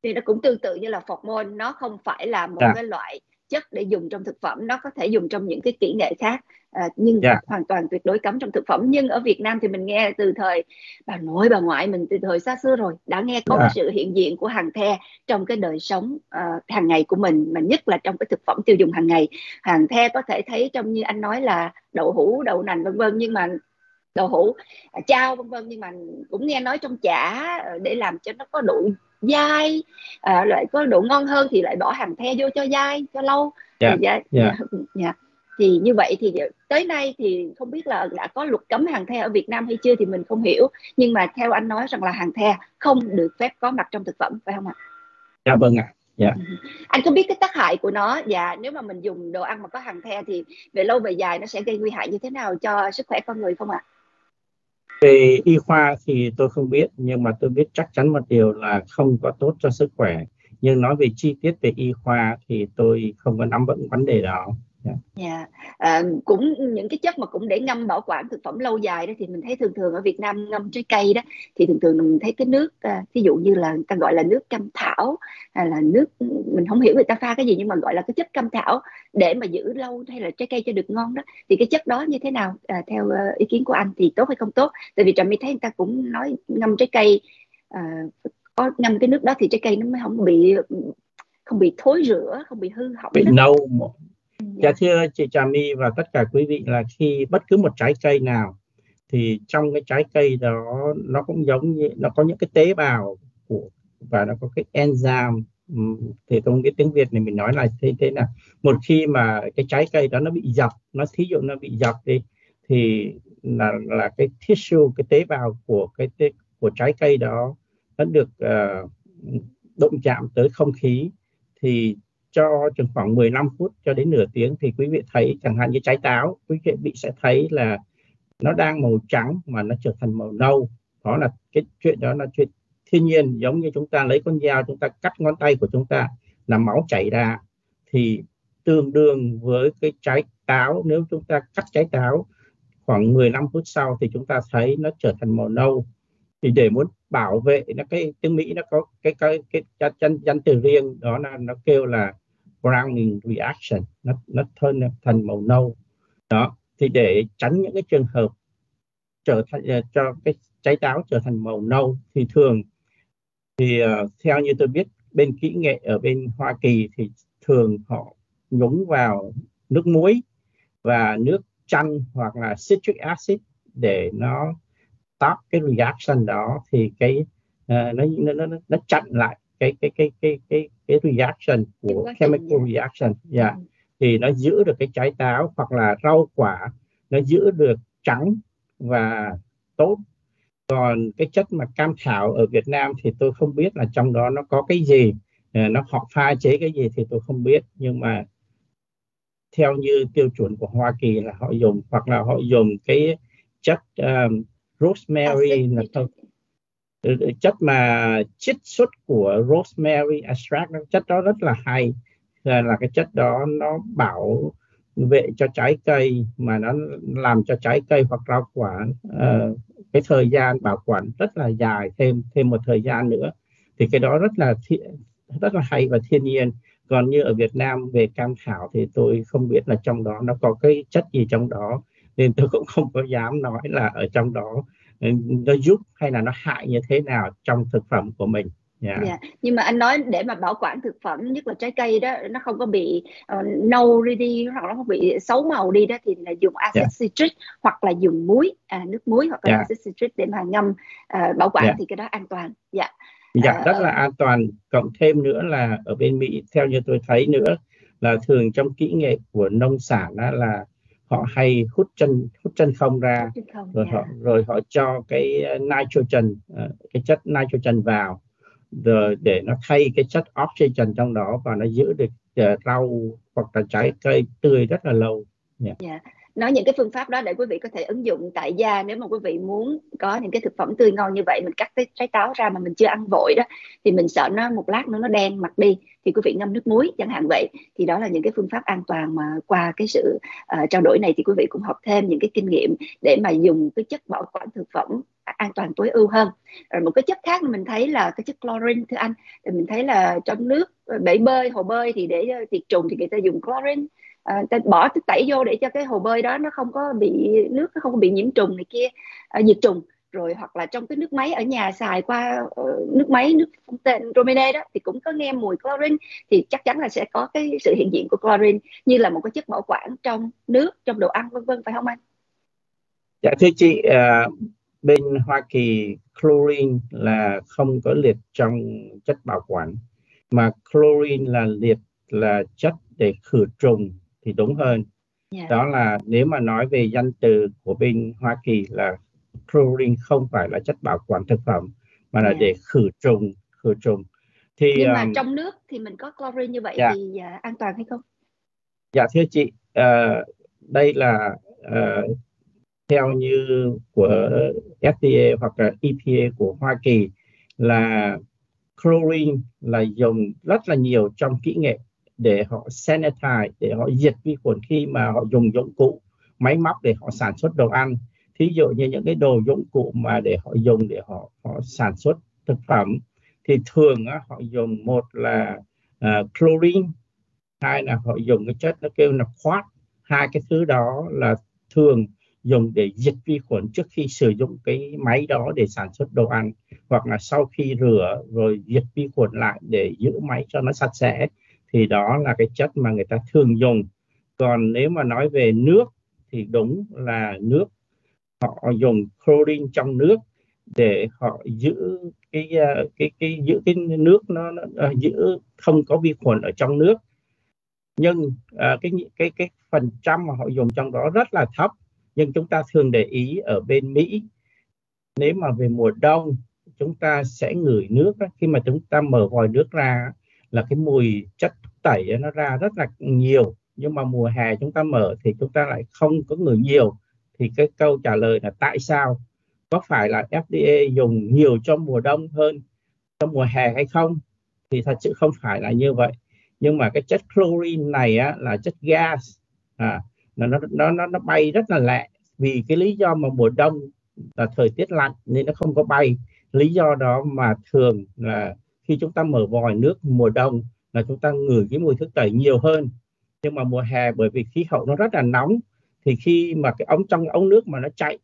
Thì nó cũng tương tự như là formol, nó không phải là một dạ. cái loại chất để dùng trong thực phẩm, nó có thể dùng trong những cái kỹ nghệ khác, à, nhưng dạ. hoàn toàn tuyệt đối cấm trong thực phẩm. Nhưng ở Việt Nam thì mình nghe từ thời bà nội bà ngoại mình từ thời xa xưa rồi đã nghe có dạ. sự hiện diện của hàng the trong cái đời sống uh, hàng ngày của mình, mà nhất là trong cái thực phẩm tiêu dùng hàng ngày. Hàng the có thể thấy trong như anh nói là đậu hũ, đậu nành vân vân, nhưng mà đậu hũ, chao vân vân, nhưng mà cũng nghe nói trong chả để làm cho nó có độ dai, à, lại có độ ngon hơn thì lại bỏ hàng the vô cho dai, cho lâu. Yeah, thì, yeah. Yeah. Thì như vậy thì tới nay thì không biết là đã có luật cấm hàng the ở Việt Nam hay chưa thì mình không hiểu, nhưng mà theo anh nói rằng là hàng the không được phép có mặt trong thực phẩm, phải không ạ? Dạ vâng ạ. Yeah. Anh có biết cái tác hại của nó, và nếu mà mình dùng đồ ăn mà có hàng the thì về lâu về dài nó sẽ gây nguy hại như thế nào cho sức khỏe con người không ạ? Về y khoa thì tôi không biết, nhưng mà tôi biết chắc chắn một điều là không có tốt cho sức khỏe. Nhưng nói về chi tiết về y khoa thì tôi không có nắm vững vấn đề đó. Yeah. Yeah. À, cũng những cái chất mà cũng để ngâm bảo quản thực phẩm lâu dài đó thì mình thấy thường thường ở Việt Nam ngâm trái cây đó thì thường thường mình thấy cái nước, à, ví dụ như là người ta gọi là nước cam thảo, à, là nước mình không hiểu người ta pha cái gì nhưng mà gọi là cái chất cam thảo để mà giữ lâu hay là trái cây cho được ngon đó, thì cái chất đó như thế nào, à, theo ý kiến của anh thì tốt hay không tốt? Tại vì Trà My thấy người ta cũng nói ngâm trái cây, à, có ngâm cái nước đó thì trái cây nó mới không bị không bị thối rữa, không bị hư hỏng, bị nâu. Dạ thưa chị Trà My và tất cả quý vị, là khi bất cứ một trái cây nào thì trong cái trái cây đó nó cũng giống như nó có những cái tế bào của, và nó có cái enzyme, thì tôi không biết tiếng Việt này mình nói là thế thế nào. Một khi mà cái trái cây đó nó bị dập, nó thí dụ nó bị dập đi thì là là cái tissue, cái tế bào của cái của trái cây đó nó được uh, động chạm tới không khí, thì cho chừng khoảng mười lăm phút cho đến nửa tiếng thì quý vị thấy, chẳng hạn như trái táo, quý vị sẽ thấy là nó đang màu trắng mà nó trở thành màu nâu. Đó là cái chuyện đó là chuyện thiên nhiên, giống như chúng ta lấy con dao chúng ta cắt ngón tay của chúng ta là máu chảy ra, thì tương đương với cái trái táo, nếu chúng ta cắt trái táo khoảng mười lăm phút sau thì chúng ta thấy nó trở thành màu nâu. Thì để muốn bảo vệ nó, cái tiếng Mỹ nó có cái cái cái danh danh từ riêng, đó là nó kêu là Browning reaction, nó nó thân thành màu nâu đó. Thì để tránh những cái trường hợp trở thành cho cái trái táo trở thành màu nâu thì thường thì uh, theo như tôi biết bên kỹ nghệ ở bên Hoa Kỳ thì thường họ nhúng vào nước muối và nước chanh hoặc là citric acid để nó stop cái reaction đó, thì cái uh, nó nó nó nó chặn lại cái cái cái cái cái cái reaction của chemical reaction, yeah. ừ. Thì nó giữ được cái trái táo hoặc là rau quả nó giữ được trắng và tốt. Còn cái chất mà cam thảo ở Việt Nam thì tôi không biết là trong đó nó có cái gì, uh, nó họ pha chế cái gì thì tôi không biết, nhưng mà theo như tiêu chuẩn của Hoa Kỳ là họ dùng, hoặc là họ dùng cái chất um, rosemary, là chất mà chiết xuất của rosemary extract, chất đó rất là hay, là, là cái chất đó nó bảo vệ cho trái cây mà nó làm cho trái cây hoặc rau quả uh, cái thời gian bảo quản rất là dài, thêm thêm một thời gian nữa, thì cái đó rất là thi, rất là hay và thiên nhiên. Còn như ở Việt Nam về cam thảo thì tôi không biết là trong đó nó có cái chất gì trong đó, nên tôi cũng không có dám nói là ở trong đó nó giúp hay là nó hại như thế nào trong thực phẩm của mình. Yeah. Yeah. Nhưng mà anh nói để mà bảo quản thực phẩm, nhất là trái cây đó, nó không có bị uh, nâu đi, đi hoặc nó không bị xấu màu đi đó, thì là dùng acid yeah. citric hoặc là dùng muối, à, nước muối hoặc là yeah. acid citric để mà ngâm uh, bảo quản, yeah. thì cái đó an toàn. Dạ, yeah. yeah, uh, rất là an toàn. Cộng thêm nữa là ở bên Mỹ, theo như tôi thấy nữa, là thường trong kỹ nghệ của nông sản đó là họ hay hút chân hút chân không ra, chân không, rồi yeah. họ rồi họ cho cái nitrogen, cái chất nitrogen vào, rồi để nó thay cái chất oxygen trong đó và nó giữ được uh, rau hoặc là trái cây tươi rất là lâu. Yeah. Yeah. Nói những cái phương pháp đó để quý vị có thể ứng dụng tại gia. Nếu mà quý vị muốn có những cái thực phẩm tươi ngon như vậy, mình cắt cái trái táo ra mà mình chưa ăn vội đó, thì mình sợ nó một lát nữa nó đen mặt đi, thì quý vị ngâm nước muối chẳng hạn vậy. Thì đó là những cái phương pháp an toàn mà qua cái sự uh, trao đổi này thì quý vị cũng học thêm những cái kinh nghiệm để mà dùng cái chất bảo quản thực phẩm an toàn tối ưu hơn. Rồi một cái chất khác mình thấy là cái chất chlorine, thưa anh, thì mình thấy là trong nước bể bơi, hồ bơi thì để tiệt trùng thì người ta dùng chlorine. À, ta bỏ tẩy vô để cho cái hồ bơi đó nó không có bị nước, nó không có bị nhiễm trùng này kia, à, diệt trùng. Rồi hoặc là trong cái nước máy ở nhà xài qua uh, nước máy, nước tên Romine đó thì cũng có nghe mùi chlorine, thì chắc chắn là sẽ có cái sự hiện diện của chlorine như là một cái chất bảo quản trong nước, trong đồ ăn vân vân, phải không anh? Dạ thưa chị, uh, bên Hoa Kỳ chlorine là không có liệt trong chất bảo quản, mà chlorine là liệt là chất để khử trùng thì đúng hơn. Yeah. Đó là nếu mà nói về danh từ của bên Hoa Kỳ là chlorine không phải là chất bảo quản thực phẩm mà là yeah. để khử trùng, khử trùng. Thì nhưng mà um, trong nước thì mình có chlorine như vậy yeah. thì uh, an toàn hay không? Dạ thưa chị, uh, đây là uh, theo như của ép đê a hoặc là e pê a của Hoa Kỳ là chlorine là dùng rất là nhiều trong kỹ nghệ để họ sanitize, để họ diệt vi khuẩn khi mà họ dùng dụng cụ máy móc để họ sản xuất đồ ăn. Thí dụ như những cái đồ dụng cụ mà để họ dùng để họ, họ sản xuất thực phẩm thì thường á, họ dùng một là uh, chlorine, hai là họ dùng cái chất nó kêu là khoát. Hai cái thứ đó là thường dùng để diệt vi khuẩn trước khi sử dụng cái máy đó để sản xuất đồ ăn, hoặc là sau khi rửa rồi diệt vi khuẩn lại để giữ máy cho nó sạch sẽ. Thì đó là cái chất mà người ta thường dùng. Còn nếu mà nói về nước thì đúng là nước họ dùng chlorine trong nước để họ giữ cái cái cái giữ cái nước nó, nó giữ không có vi khuẩn ở trong nước. Nhưng à, cái cái cái phần trăm mà họ dùng trong đó rất là thấp. Nhưng chúng ta thường để ý ở bên Mỹ, nếu mà về mùa đông chúng ta sẽ ngửi nước đó, khi mà chúng ta mở vòi nước ra là cái mùi chất tẩy nó ra rất là nhiều. Nhưng mà mùa hè chúng ta mở thì chúng ta lại không có ngửi nhiều. Thì cái câu trả lời là tại sao? Có phải là ép đê a dùng nhiều trong mùa đông hơn trong mùa hè hay không? Thì thật sự không phải là như vậy. Nhưng mà cái chất chlorine này á, là chất gas, à, nó, nó, nó, nó bay rất là lẹ. Vì cái lý do mà mùa đông là thời tiết lạnh nên nó không có bay. Lý do đó mà thường là khi chúng ta mở vòi nước mùa đông là chúng ta ngửi cái mùi thức tẩy nhiều hơn. Nhưng mà mùa hè bởi vì khí hậu nó rất là nóng, thì khi mà cái ống trong ống nước mà nó chạy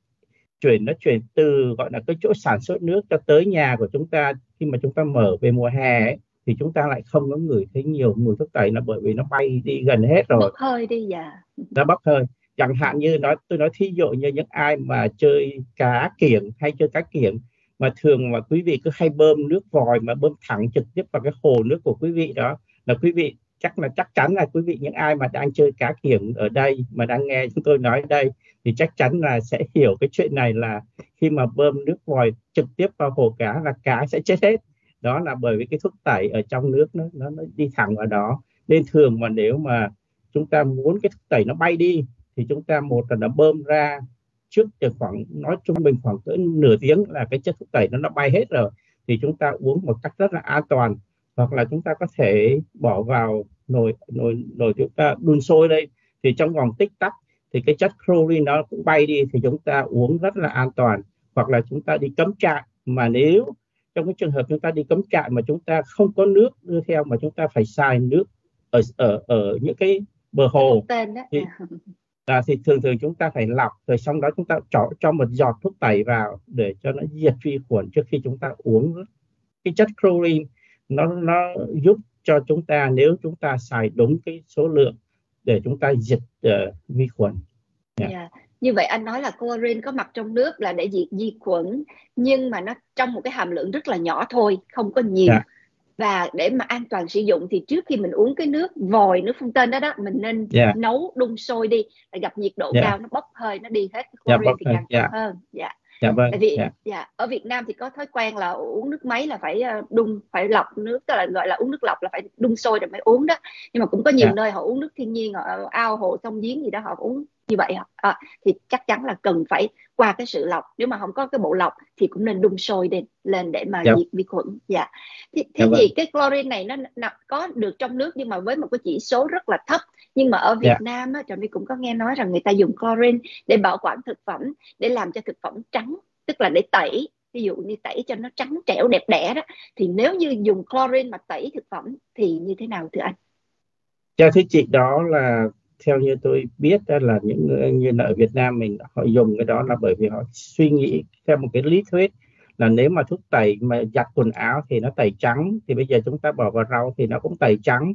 chuyển, nó chuyển từ gọi là cái chỗ sản xuất nước cho tới nhà của chúng ta, khi mà chúng ta mở về mùa hè ấy, thì chúng ta lại không có ngửi thấy nhiều mùi thức tẩy, là bởi vì nó bay đi gần hết rồi, bốc hơi đi dạ. Nó bốc hơi. Chẳng hạn như nói, tôi nói thí dụ như những ai mà chơi cá kiểng hay chơi cá kiểng mà thường mà quý vị cứ hay bơm nước vòi mà bơm thẳng trực tiếp vào cái hồ nước của quý vị đó, là quý vị chắc là chắc chắn là quý vị những ai mà đang chơi cá kiểng ở đây mà đang nghe chúng tôi nói đây thì chắc chắn là sẽ hiểu cái chuyện này, là khi mà bơm nước vòi trực tiếp vào hồ cá là cá sẽ chết hết. Đó là bởi vì cái thuốc tẩy ở trong nước nó, nó, nó đi thẳng vào đó. Nên thường mà nếu mà chúng ta muốn cái thuốc tẩy nó bay đi thì chúng ta một là bơm ra trước được khoảng, nói trung bình khoảng cỡ nửa tiếng là cái chất thuốc tẩy nó, nó bay hết rồi, thì chúng ta uống một cách rất là an toàn. Hoặc là chúng ta có thể bỏ vào nồi nồi nồi chúng ta đun sôi đây, thì trong vòng tích tắc thì cái chất chlorine nó cũng bay đi, thì chúng ta uống rất là an toàn. Hoặc là chúng ta đi cắm trại, mà nếu trong cái trường hợp chúng ta đi cắm trại mà chúng ta không có nước đưa theo mà chúng ta phải xài nước ở ở ở những cái bờ hồ thì, À, thì thường thường chúng ta phải lọc rồi xong đó chúng ta cho, cho một giọt thuốc tẩy vào để cho nó diệt vi khuẩn trước khi chúng ta uống. Cái chất chlorine nó, nó giúp cho chúng ta, nếu chúng ta xài đúng cái số lượng, để chúng ta diệt uh, vi khuẩn. Yeah. Yeah. Như vậy anh nói là chlorine có mặt trong nước là để diệt vi khuẩn, nhưng mà nó trong một cái hàm lượng rất là nhỏ thôi, không có nhiều. Yeah. Và để mà an toàn sử dụng thì trước khi mình uống cái nước vòi, nước phun tên đó đó, mình nên yeah. nấu đun sôi đi, gặp nhiệt độ yeah. cao nó bốc hơi, nó đi hết chlorine yeah, thì càng yeah. tốt hơn. Dạ. Dạ vâng. Tại vì dạ. Dạ, ở Việt Nam thì có thói quen là uống nước máy là phải đun, phải lọc nước, tức là gọi là uống nước lọc là phải đun sôi rồi mới uống đó. Nhưng mà cũng có nhiều dạ. nơi họ uống nước thiên nhiên, họ ao hồ sông giếng gì đó họ uống như vậy. À, thì chắc chắn là cần phải qua cái sự lọc. Nếu mà không có cái bộ lọc thì cũng nên đun sôi để, lên để mà dạ. diệt vi khuẩn. Dạ. Thì, thì dạ vâng. gì cái chlorine này nó, nó có được trong nước nhưng mà với một cái chỉ số rất là thấp. Nhưng mà ở Việt dạ. Nam á, Trà My cũng có nghe nói rằng người ta dùng chlorine để bảo quản thực phẩm, để làm cho thực phẩm trắng, tức là để tẩy. Ví dụ như tẩy cho nó trắng trẻo đẹp đẽ đó. Thì nếu như dùng chlorine mà tẩy thực phẩm thì như thế nào thưa anh? Dạ thưa chị, đó là theo như tôi biết là những như ở Việt Nam mình họ dùng cái đó là bởi vì họ suy nghĩ theo một cái lý thuyết là nếu mà thuốc tẩy mà giặt quần áo thì nó tẩy trắng, thì bây giờ chúng ta bỏ vào rau thì nó cũng tẩy trắng.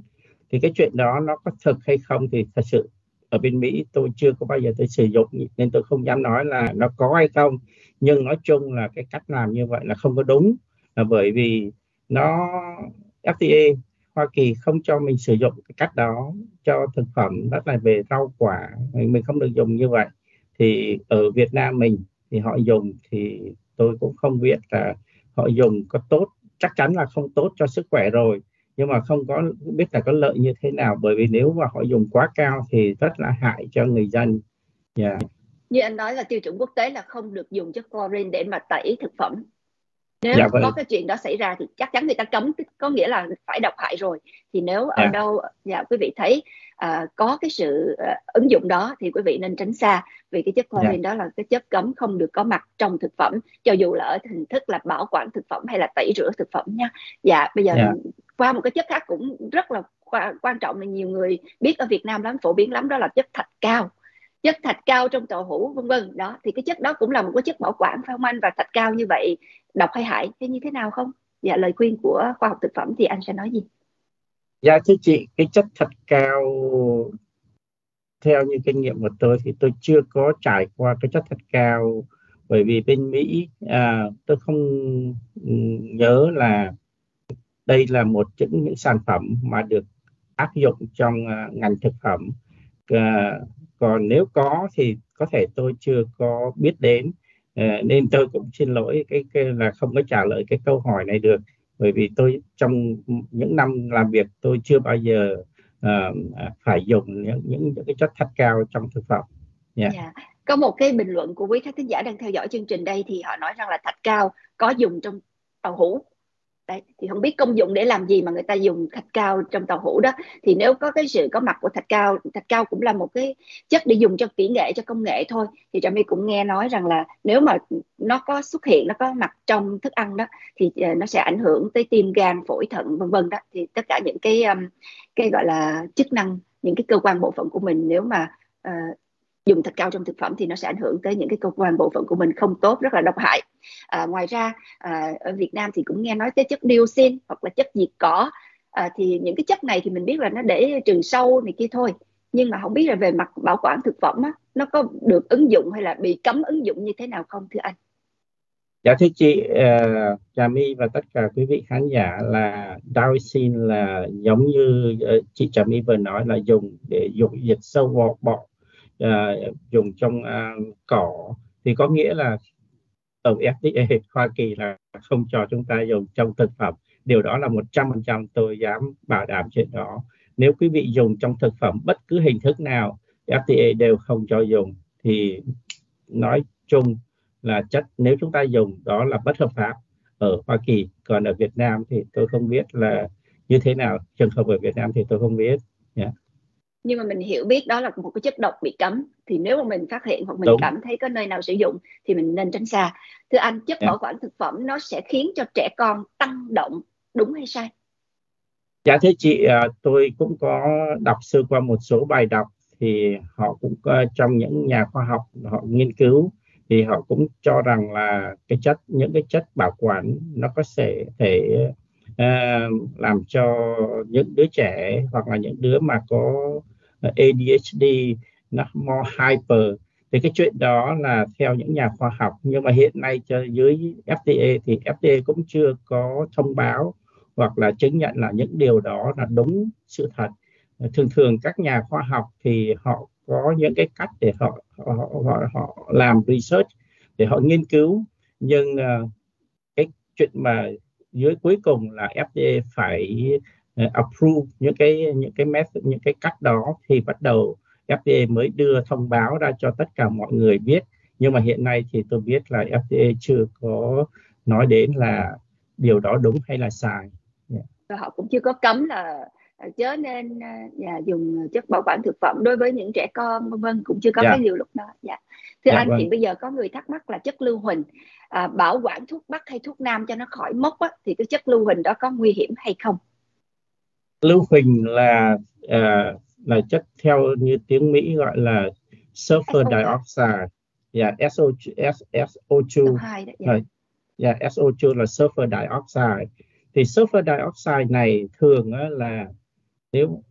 Thì cái chuyện đó nó có thực hay không thì thật sự ở bên Mỹ tôi chưa có bao giờ tôi sử dụng, nên tôi không dám nói là nó có hay không. Nhưng nói chung là cái cách làm như vậy là không có đúng, là bởi vì nó ép đê a Hoa Kỳ không cho mình sử dụng cái cách đó cho thực phẩm, đó là về rau quả, mình, mình không được dùng như vậy. Thì ở Việt Nam mình thì họ dùng, thì tôi cũng không biết là họ dùng có tốt, chắc chắn là không tốt cho sức khỏe rồi, nhưng mà không có biết là có lợi như thế nào, bởi vì nếu mà họ dùng quá cao thì rất là hại cho người dân. Yeah. Như anh nói là tiêu chuẩn quốc tế là không được dùng chất chlorine để mà tẩy thực phẩm. Nếu dạ, có cái chuyện đó xảy ra thì chắc chắn người ta cấm, có nghĩa là phải độc hại rồi. Thì nếu dạ. ở đâu dạ, quý vị thấy à, có cái sự à, ứng dụng đó thì quý vị nên tránh xa. Vì cái chất chlorine dạ. đó là cái chất cấm, không được có mặt trong thực phẩm, cho dù là ở hình thức là bảo quản thực phẩm hay là tẩy rửa thực phẩm nha. Dạ, bây giờ dạ. qua một cái chất khác cũng rất là quan trọng, là nhiều người biết ở Việt Nam lắm, phổ biến lắm, đó là chất thạch cao. Chất thạch cao trong tàu hũ vân vân đó, thì cái chất đó cũng là một cái chất bảo quản phải không anh? Và thạch cao như vậy độc hay hại thế như thế nào không? Dạ, lời khuyên của khoa học thực phẩm thì anh sẽ nói gì? Dạ thưa chị, cái chất thạch cao theo như kinh nghiệm của tôi thì tôi chưa có trải qua cái chất thạch cao, bởi vì bên Mỹ à, tôi không nhớ là đây là một trong những sản phẩm mà được áp dụng trong uh, ngành thực phẩm. Uh, Còn nếu có thì có thể tôi chưa có biết đến, à, nên tôi cũng xin lỗi cái, cái là không có trả lời cái câu hỏi này được. Bởi vì tôi trong những năm làm việc tôi chưa bao giờ à, phải dùng những, những, những cái chất thạch cao trong thực phẩm. Yeah. Yeah. Có một cái bình luận của quý khán thính giả đang theo dõi chương trình đây thì họ nói rằng là thạch cao có dùng trong tàu hũ. Đấy, thì không biết công dụng để làm gì mà người ta dùng thạch cao trong tàu hũ đó. Thì nếu có cái sự có mặt của thạch cao, thạch cao cũng là một cái chất để dùng cho kỹ nghệ, cho công nghệ thôi. Thì Trà My cũng nghe nói rằng là nếu mà nó có xuất hiện, nó có mặt trong thức ăn đó thì nó sẽ ảnh hưởng tới tim, gan, phổi, thận vân vân đó. Thì tất cả những cái cái gọi là chức năng, những cái cơ quan bộ phận của mình nếu mà uh, dùng thạch cao trong thực phẩm thì nó sẽ ảnh hưởng tới những cái cơ quan bộ phận của mình không tốt, rất là độc hại. À, ngoài ra à, ở Việt Nam thì cũng nghe nói tới chất dioxin hoặc là chất diệt cỏ. À, thì những cái chất này thì mình biết là nó để trừ sâu này kia thôi, nhưng mà không biết là về mặt bảo quản thực phẩm á, nó có được ứng dụng hay là bị cấm ứng dụng như thế nào không thưa anh? Dạ thưa chị, uh, Trà My và tất cả quý vị khán giả, là dioxin là giống như uh, chị Trà My vừa nói là dùng để dụ diệt sâu bọ bọ À, dùng trong à, cỏ, thì có nghĩa là ở ép đê a Hoa Kỳ là không cho chúng ta dùng trong thực phẩm. Điều đó là một trăm phần trăm tôi dám bảo đảm chuyện đó. Nếu quý vị dùng trong thực phẩm bất cứ hình thức nào, ép đê a đều không cho dùng. Thì nói chung là chất nếu chúng ta dùng đó là bất hợp pháp ở Hoa Kỳ. Còn ở Việt Nam thì tôi không biết là như thế nào. Trường hợp ở Việt Nam thì tôi không biết. Yeah. Nhưng mà mình hiểu biết đó là một cái chất độc bị cấm, thì nếu mà mình phát hiện hoặc mình Đúng. cảm thấy có nơi nào sử dụng thì mình nên tránh xa. Thưa anh, chất yeah. bảo quản thực phẩm nó sẽ khiến cho trẻ con tăng động, đúng hay sai? Dạ thưa chị, tôi cũng có đọc sơ qua một số bài đọc, thì họ cũng có, trong những nhà khoa học họ nghiên cứu thì họ cũng cho rằng là cái chất những cái chất bảo quản nó có thể thể Uh, làm cho những đứa trẻ hoặc là những đứa mà có a đê hát đê nó more hyper. Thì cái chuyện đó là theo những nhà khoa học, nhưng mà hiện nay dưới ép đê a thì ép đê a cũng chưa có thông báo hoặc là chứng nhận là những điều đó là đúng sự thật. Thường thường các nhà khoa học thì họ có những cái cách để họ, họ, họ, họ làm research, để họ nghiên cứu. Nhưng uh, cái chuyện mà dưới cuối cùng là ép đê a phải uh, approve những cái những cái method, những cái cách đó thì bắt đầu ép đê a mới đưa thông báo ra cho tất cả mọi người biết. Nhưng mà hiện nay thì tôi biết là ép đê a chưa có nói đến là điều đó đúng hay là sai. Yeah. Họ cũng chưa có cấm là chớ nên yeah, dùng chất bảo quản thực phẩm đối với những trẻ con vân vân, cũng chưa có yeah. cái điều lúc đó. Yeah. Thưa yeah, anh, vâng. Thì bây giờ có người thắc mắc là chất lưu huỳnh à, bảo quản thuốc bắc hay thuốc nam cho nó khỏi mốc á, thì cái chất lưu huỳnh đó có nguy hiểm hay không? Lưu huỳnh là à, là chất theo như tiếng Mỹ gọi là sulfur dioxide. Yeah, ét ô hai đấy, yeah. Yeah, ét ô hai là sulfur dioxide. Thì sulfur dioxide này thường là nếu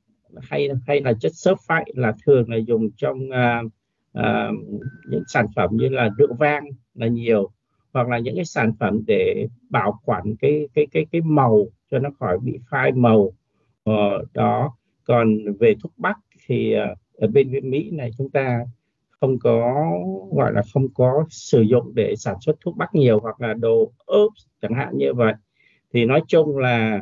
hay hay là chất sulfite là thường là dùng trong uh, uh, những sản phẩm như là rượu vang là nhiều, hoặc là những cái sản phẩm để bảo quản cái cái cái cái màu cho nó khỏi bị phai màu uh, đó. Còn về thuốc bắc thì uh, ở bên bên Mỹ này chúng ta không có gọi là không có sử dụng để sản xuất thuốc bắc nhiều, hoặc là đồ herbs chẳng hạn như vậy. Thì nói chung là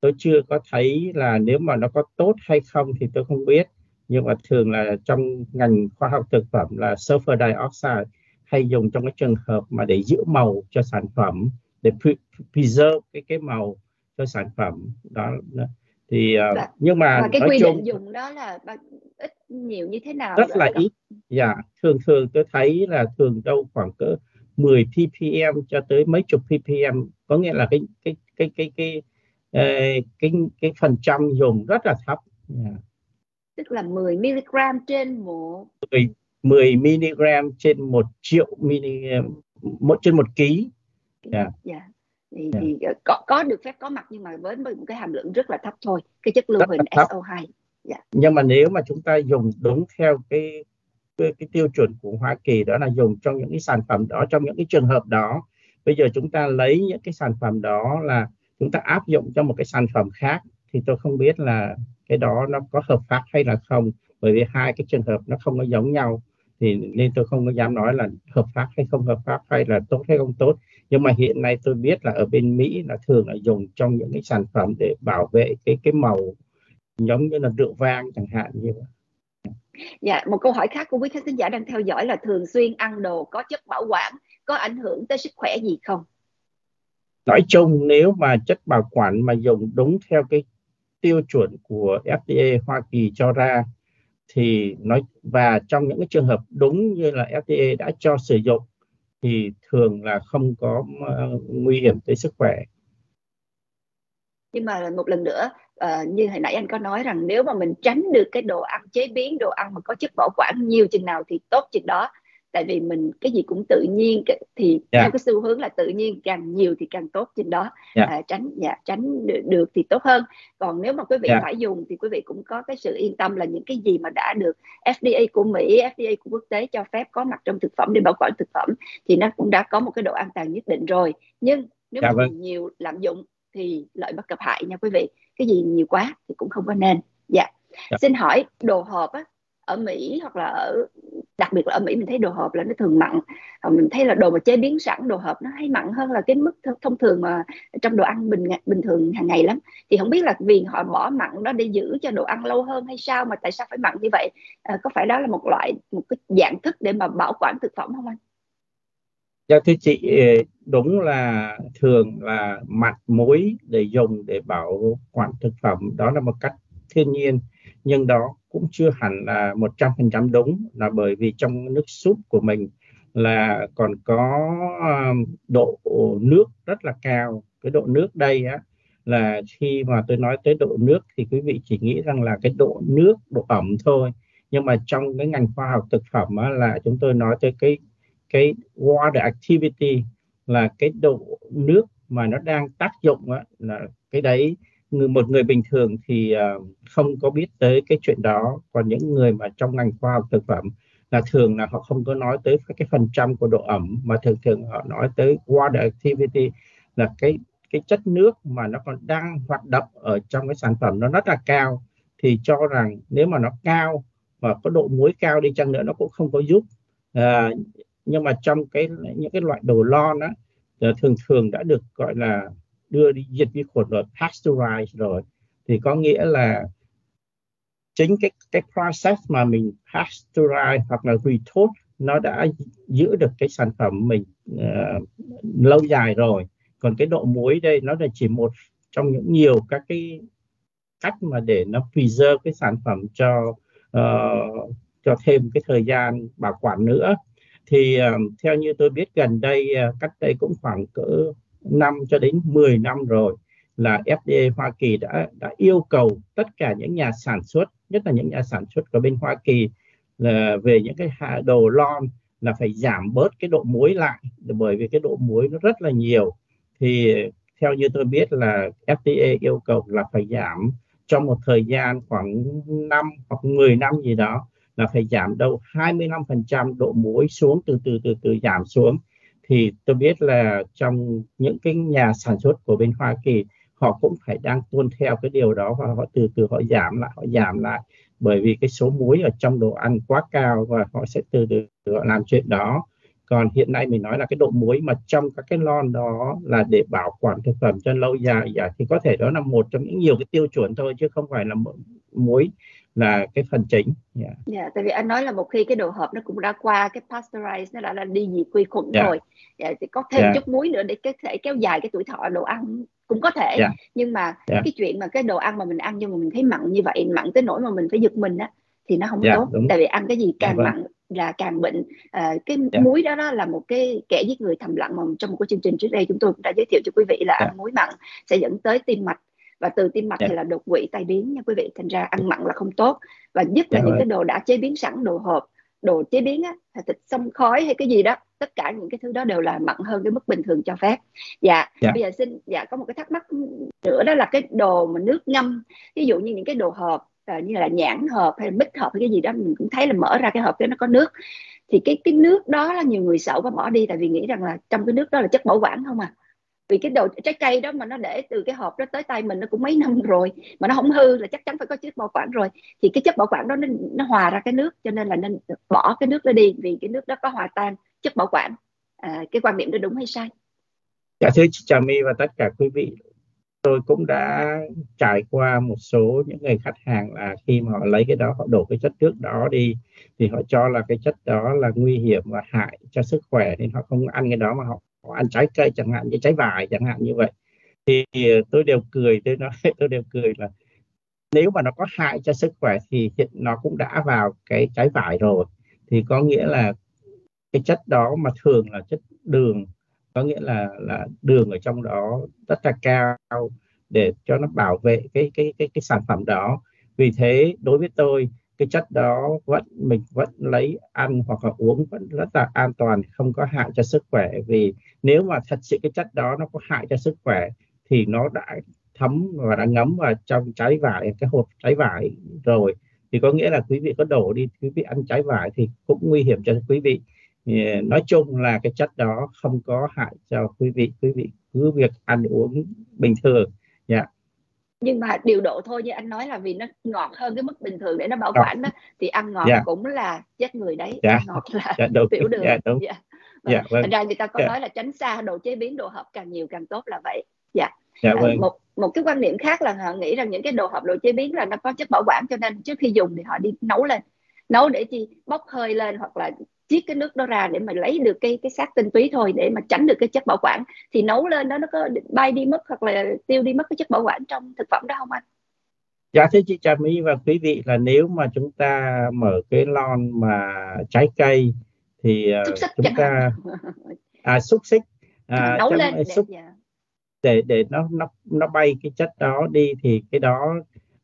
tôi chưa có thấy là nếu mà nó có tốt hay không thì tôi không biết. Nhưng mà thường là trong ngành khoa học thực phẩm là sulfur dioxide hay dùng trong cái trường hợp mà để giữ màu cho sản phẩm, để pre- preserve cái cái màu cho sản phẩm đó. Thì uh, nhưng mà và cái nói quy chung, định dùng đó là ít nhiều như thế nào? Rất là ít. Dạ, thường thường tôi thấy là thường đâu khoảng cỡ mười ppm cho tới mấy chục ppm, có nghĩa là cái cái cái cái cái cái cái, cái phần trăm dùng rất là thấp. Yeah. Tức là mười mi-li-gam trên một mười mi-li-gam trên một triệu mg một trên một ký. Yeah. Yeah. Thì, yeah. thì có có được phép có mặt nhưng mà với một cái hàm lượng rất là thấp thôi, cái chất lưu huỳnh ét ô hai. Yeah. Nhưng mà nếu mà chúng ta dùng đúng theo cái Cái, cái tiêu chuẩn của Hoa Kỳ, đó là dùng trong những cái sản phẩm đó, trong những cái trường hợp đó. Bây giờ chúng ta lấy những cái sản phẩm đó là chúng ta áp dụng cho một cái sản phẩm khác thì tôi không biết là cái đó nó có hợp pháp hay là không, bởi vì hai cái trường hợp nó không có giống nhau, thì nên tôi không có dám nói là hợp pháp hay không hợp pháp, hay là tốt hay không tốt. Nhưng mà hiện nay tôi biết là ở bên Mỹ là thường là dùng trong những cái sản phẩm để bảo vệ cái cái màu, giống như là rượu vang chẳng hạn như vậy. Dạ, một câu hỏi khác của quý khán thính giả đang theo dõi là thường xuyên ăn đồ có chất bảo quản có ảnh hưởng tới sức khỏe gì không? Nói chung nếu mà chất bảo quản mà dùng đúng theo cái tiêu chuẩn của ép đê a Hoa Kỳ cho ra thì nói, và trong những cái trường hợp đúng như là ép đê a đã cho sử dụng, thì thường là không có uh, nguy hiểm tới sức khỏe. Nhưng mà một lần nữa, À, như hồi nãy anh có nói rằng nếu mà mình tránh được cái đồ ăn chế biến, đồ ăn mà có chất bảo quản nhiều chừng nào thì tốt chừng đó. Tại vì mình cái gì cũng tự nhiên thì yeah. theo cái xu hướng là tự nhiên càng nhiều thì càng tốt chừng đó. yeah. à, Tránh dạ, tránh được, được thì tốt hơn. Còn nếu mà quý vị yeah. phải dùng thì quý vị cũng có cái sự yên tâm là những cái gì mà đã được ép đê a của Mỹ, ép đê a của quốc tế cho phép có mặt trong thực phẩm để bảo quản thực phẩm thì nó cũng đã có một cái độ an toàn nhất định rồi. Nhưng nếu yeah. mà nhiều lạm dụng thì lợi bất cập hại nha quý vị. Cái gì nhiều quá thì cũng không có nên. Dạ. Dạ. Xin hỏi đồ hộp á, ở Mỹ hoặc là ở, đặc biệt là ở Mỹ mình thấy đồ hộp là nó thường mặn. Mình thấy là đồ mà chế biến sẵn, đồ hộp nó hay mặn hơn là cái mức thông thường mà trong đồ ăn bình bình thường hàng ngày lắm. Thì không biết là vì họ bỏ mặn đó để giữ cho đồ ăn lâu hơn hay sao mà tại sao phải mặn như vậy? À, có phải đó là một loại, một cái dạng thức để mà bảo quản thực phẩm không anh? Dạ thưa chị, đúng là thường là mặn muối để dùng để bảo quản thực phẩm, đó là một cách thiên nhiên, nhưng đó cũng chưa hẳn là một trăm phần trăm đúng, là bởi vì trong nước súp của mình là còn có độ nước rất là cao. Cái độ nước đây á, là khi mà tôi nói tới độ nước thì quý vị chỉ nghĩ rằng là cái độ nước, độ ẩm thôi, nhưng mà trong cái ngành khoa học thực phẩm á, là chúng tôi nói tới cái cái water activity, là cái độ nước mà nó đang tác dụng á, là cái đấy một người bình thường thì không có biết tới cái chuyện đó. Còn những người mà trong ngành khoa học thực phẩm là thường là họ không có nói tới cái phần trăm của độ ẩm, mà thường thường họ nói tới water activity là cái cái chất nước mà nó còn đang hoạt động ở trong cái sản phẩm nó rất là cao, thì cho rằng nếu mà nó cao và có độ muối cao đi chăng nữa nó cũng không có giúp. À, nhưng mà trong cái những cái loại đồ lon á thường thường đã được gọi là đưa đi diệt vi khuẩn rồi, pasteurize rồi, thì có nghĩa là chính cái cái process mà mình pasteurize hoặc là retort nó đã giữ được cái sản phẩm mình uh, lâu dài rồi. Còn cái độ muối đây nó là chỉ một trong những nhiều các cái cách mà để nó preserve cái sản phẩm cho uh, cho thêm cái thời gian bảo quản nữa. Thì uh, theo như tôi biết gần đây uh, cách đây cũng khoảng cỡ năm cho đến mười năm rồi là ép đê a Hoa Kỳ đã đã yêu cầu tất cả những nhà sản xuất, nhất là những nhà sản xuất của bên Hoa Kỳ, là về những cái đồ lon là phải giảm bớt cái độ muối lại, bởi vì cái độ muối nó rất là nhiều. Thì theo như tôi biết là ép đê a yêu cầu là phải giảm trong một thời gian khoảng năm hoặc mười năm gì đó, là phải giảm đâu hai mươi lăm phần trăm độ muối xuống, từ từ từ từ giảm xuống. Thì tôi biết là trong những cái nhà sản xuất của bên Hoa Kỳ họ cũng phải đang tuân theo cái điều đó, và họ từ từ họ giảm lại, họ giảm lại bởi vì cái số muối ở trong đồ ăn quá cao, và họ sẽ từ từ họ làm chuyện đó. Còn hiện nay mình nói là cái độ muối mà trong các cái lon đó là để bảo quản thực phẩm cho lâu dài, thì có thể đó là một trong những nhiều cái tiêu chuẩn thôi, chứ không phải là muối là cái phần chính. Yeah. Yeah, tại vì anh nói là một khi cái đồ hộp nó cũng đã qua cái pasteurize, nó đã là đi diệt vi khuẩn yeah. rồi, yeah, thì có thêm yeah. chút muối nữa để có thể kéo dài cái tuổi thọ đồ ăn cũng có thể. Yeah. Nhưng mà yeah. cái chuyện mà cái đồ ăn mà mình ăn nhưng mà mình thấy mặn như vậy, mặn tới nỗi mà mình phải giật mình á, thì nó không yeah, tốt. Đúng. Tại vì ăn cái gì càng yeah, mặn là càng bệnh. À, cái yeah. muối đó, đó là một cái kẻ giết người thầm lặng mà trong một cái chương trình trước đây chúng tôi cũng đã giới thiệu cho quý vị là yeah. ăn muối mặn sẽ dẫn tới tim mạch, và từ tim mạch yeah. thì là đột quỵ, tai biến nha quý vị. Thành ra ăn mặn là không tốt, và nhất là yeah. những cái đồ đã chế biến sẵn, đồ hộp, đồ chế biến á, thịt xông khói hay cái gì đó, tất cả những cái thứ đó đều là mặn hơn cái mức bình thường cho phép. Dạ, yeah. bây giờ xin dạ có một cái thắc mắc nữa, đó là cái đồ mà nước ngâm, ví dụ như những cái đồ hộp à, như là nhãn hộp hay là mít hộp hay cái gì đó, mình cũng thấy là mở ra cái hộp đó nó có nước, thì cái cái nước đó là nhiều người xẩu và bỏ đi, tại vì nghĩ rằng là trong cái nước đó là chất bảo quản không à. Vì cái đồ trái cây đó mà nó để từ cái hộp đó tới tay mình nó cũng mấy năm rồi mà nó không hư là chắc chắn phải có chất bảo quản rồi, thì cái chất bảo quản đó nó, nó hòa ra cái nước, cho nên là nên bỏ cái nước đó đi, vì cái nước đó có hòa tan chất bảo quản. À, cái quan điểm đó đúng hay sai? Dạ thưa chị Trà My và tất cả quý vị, tôi cũng đã trải qua một số những người khách hàng là khi mà họ lấy cái đó, họ đổ cái chất nước đó đi, thì họ cho là cái chất đó là nguy hiểm và hại cho sức khỏe, nên họ không ăn cái đó mà họ ăn trái cây chẳng hạn, như trái vải chẳng hạn như vậy. Thì tôi đều cười, tôi nói tôi đều cười là nếu mà nó có hại cho sức khỏe thì hiện nó cũng đã vào cái trái vải rồi, thì có nghĩa là cái chất đó mà thường là chất đường, có nghĩa là là đường ở trong đó rất là cao để cho nó bảo vệ cái cái cái cái sản phẩm đó. Vì thế đối với tôi cái chất đó vẫn mình vẫn lấy ăn hoặc là uống vẫn rất là an toàn, không có hại cho sức khỏe. Vì nếu mà thật sự cái chất đó nó có hại cho sức khỏe thì nó đã thấm và đã ngấm vào trong trái vải, cái hộp trái vải rồi, thì có nghĩa là quý vị có đổ đi, quý vị ăn trái vải thì cũng nguy hiểm cho quý vị. Nói chung là cái chất đó không có hại cho quý vị, quý vị cứ việc ăn uống bình thường. Dạ. Yeah. Nhưng mà điều độ thôi, như anh nói là vì nó ngọt hơn cái mức bình thường để nó bảo quản đó, thì ăn ngọt yeah. cũng là chết người đấy, yeah. ăn ngọt là yeah, tiểu đường. Yeah, đúng. Yeah. Vâng. Yeah, vâng. Thành ra người ta có yeah. nói là tránh xa đồ chế biến, đồ hộp càng nhiều càng tốt là vậy. Dạ. Yeah, à, vâng. Một một cái quan điểm khác là họ nghĩ rằng những cái đồ hộp, đồ chế biến là nó có chất bảo quản, cho nên trước khi dùng thì họ đi nấu lên, nấu để chi bốc hơi lên hoặc là chiết cái nước đó ra để mà lấy được cái cái xác tinh túy thôi, để mà tránh được cái chất bảo quản. Thì nấu lên đó nó có bay đi mất hoặc là tiêu đi mất cái chất bảo quản trong thực phẩm đó không anh? Dạ thưa chị Trà My và quý vị, là nếu mà chúng ta mở cái lon mà trái cây thì xúc chúng ta à, xúc xích à, nấu trong, lên xúc, để, để để nó nó nó bay cái chất đó đi, thì cái đó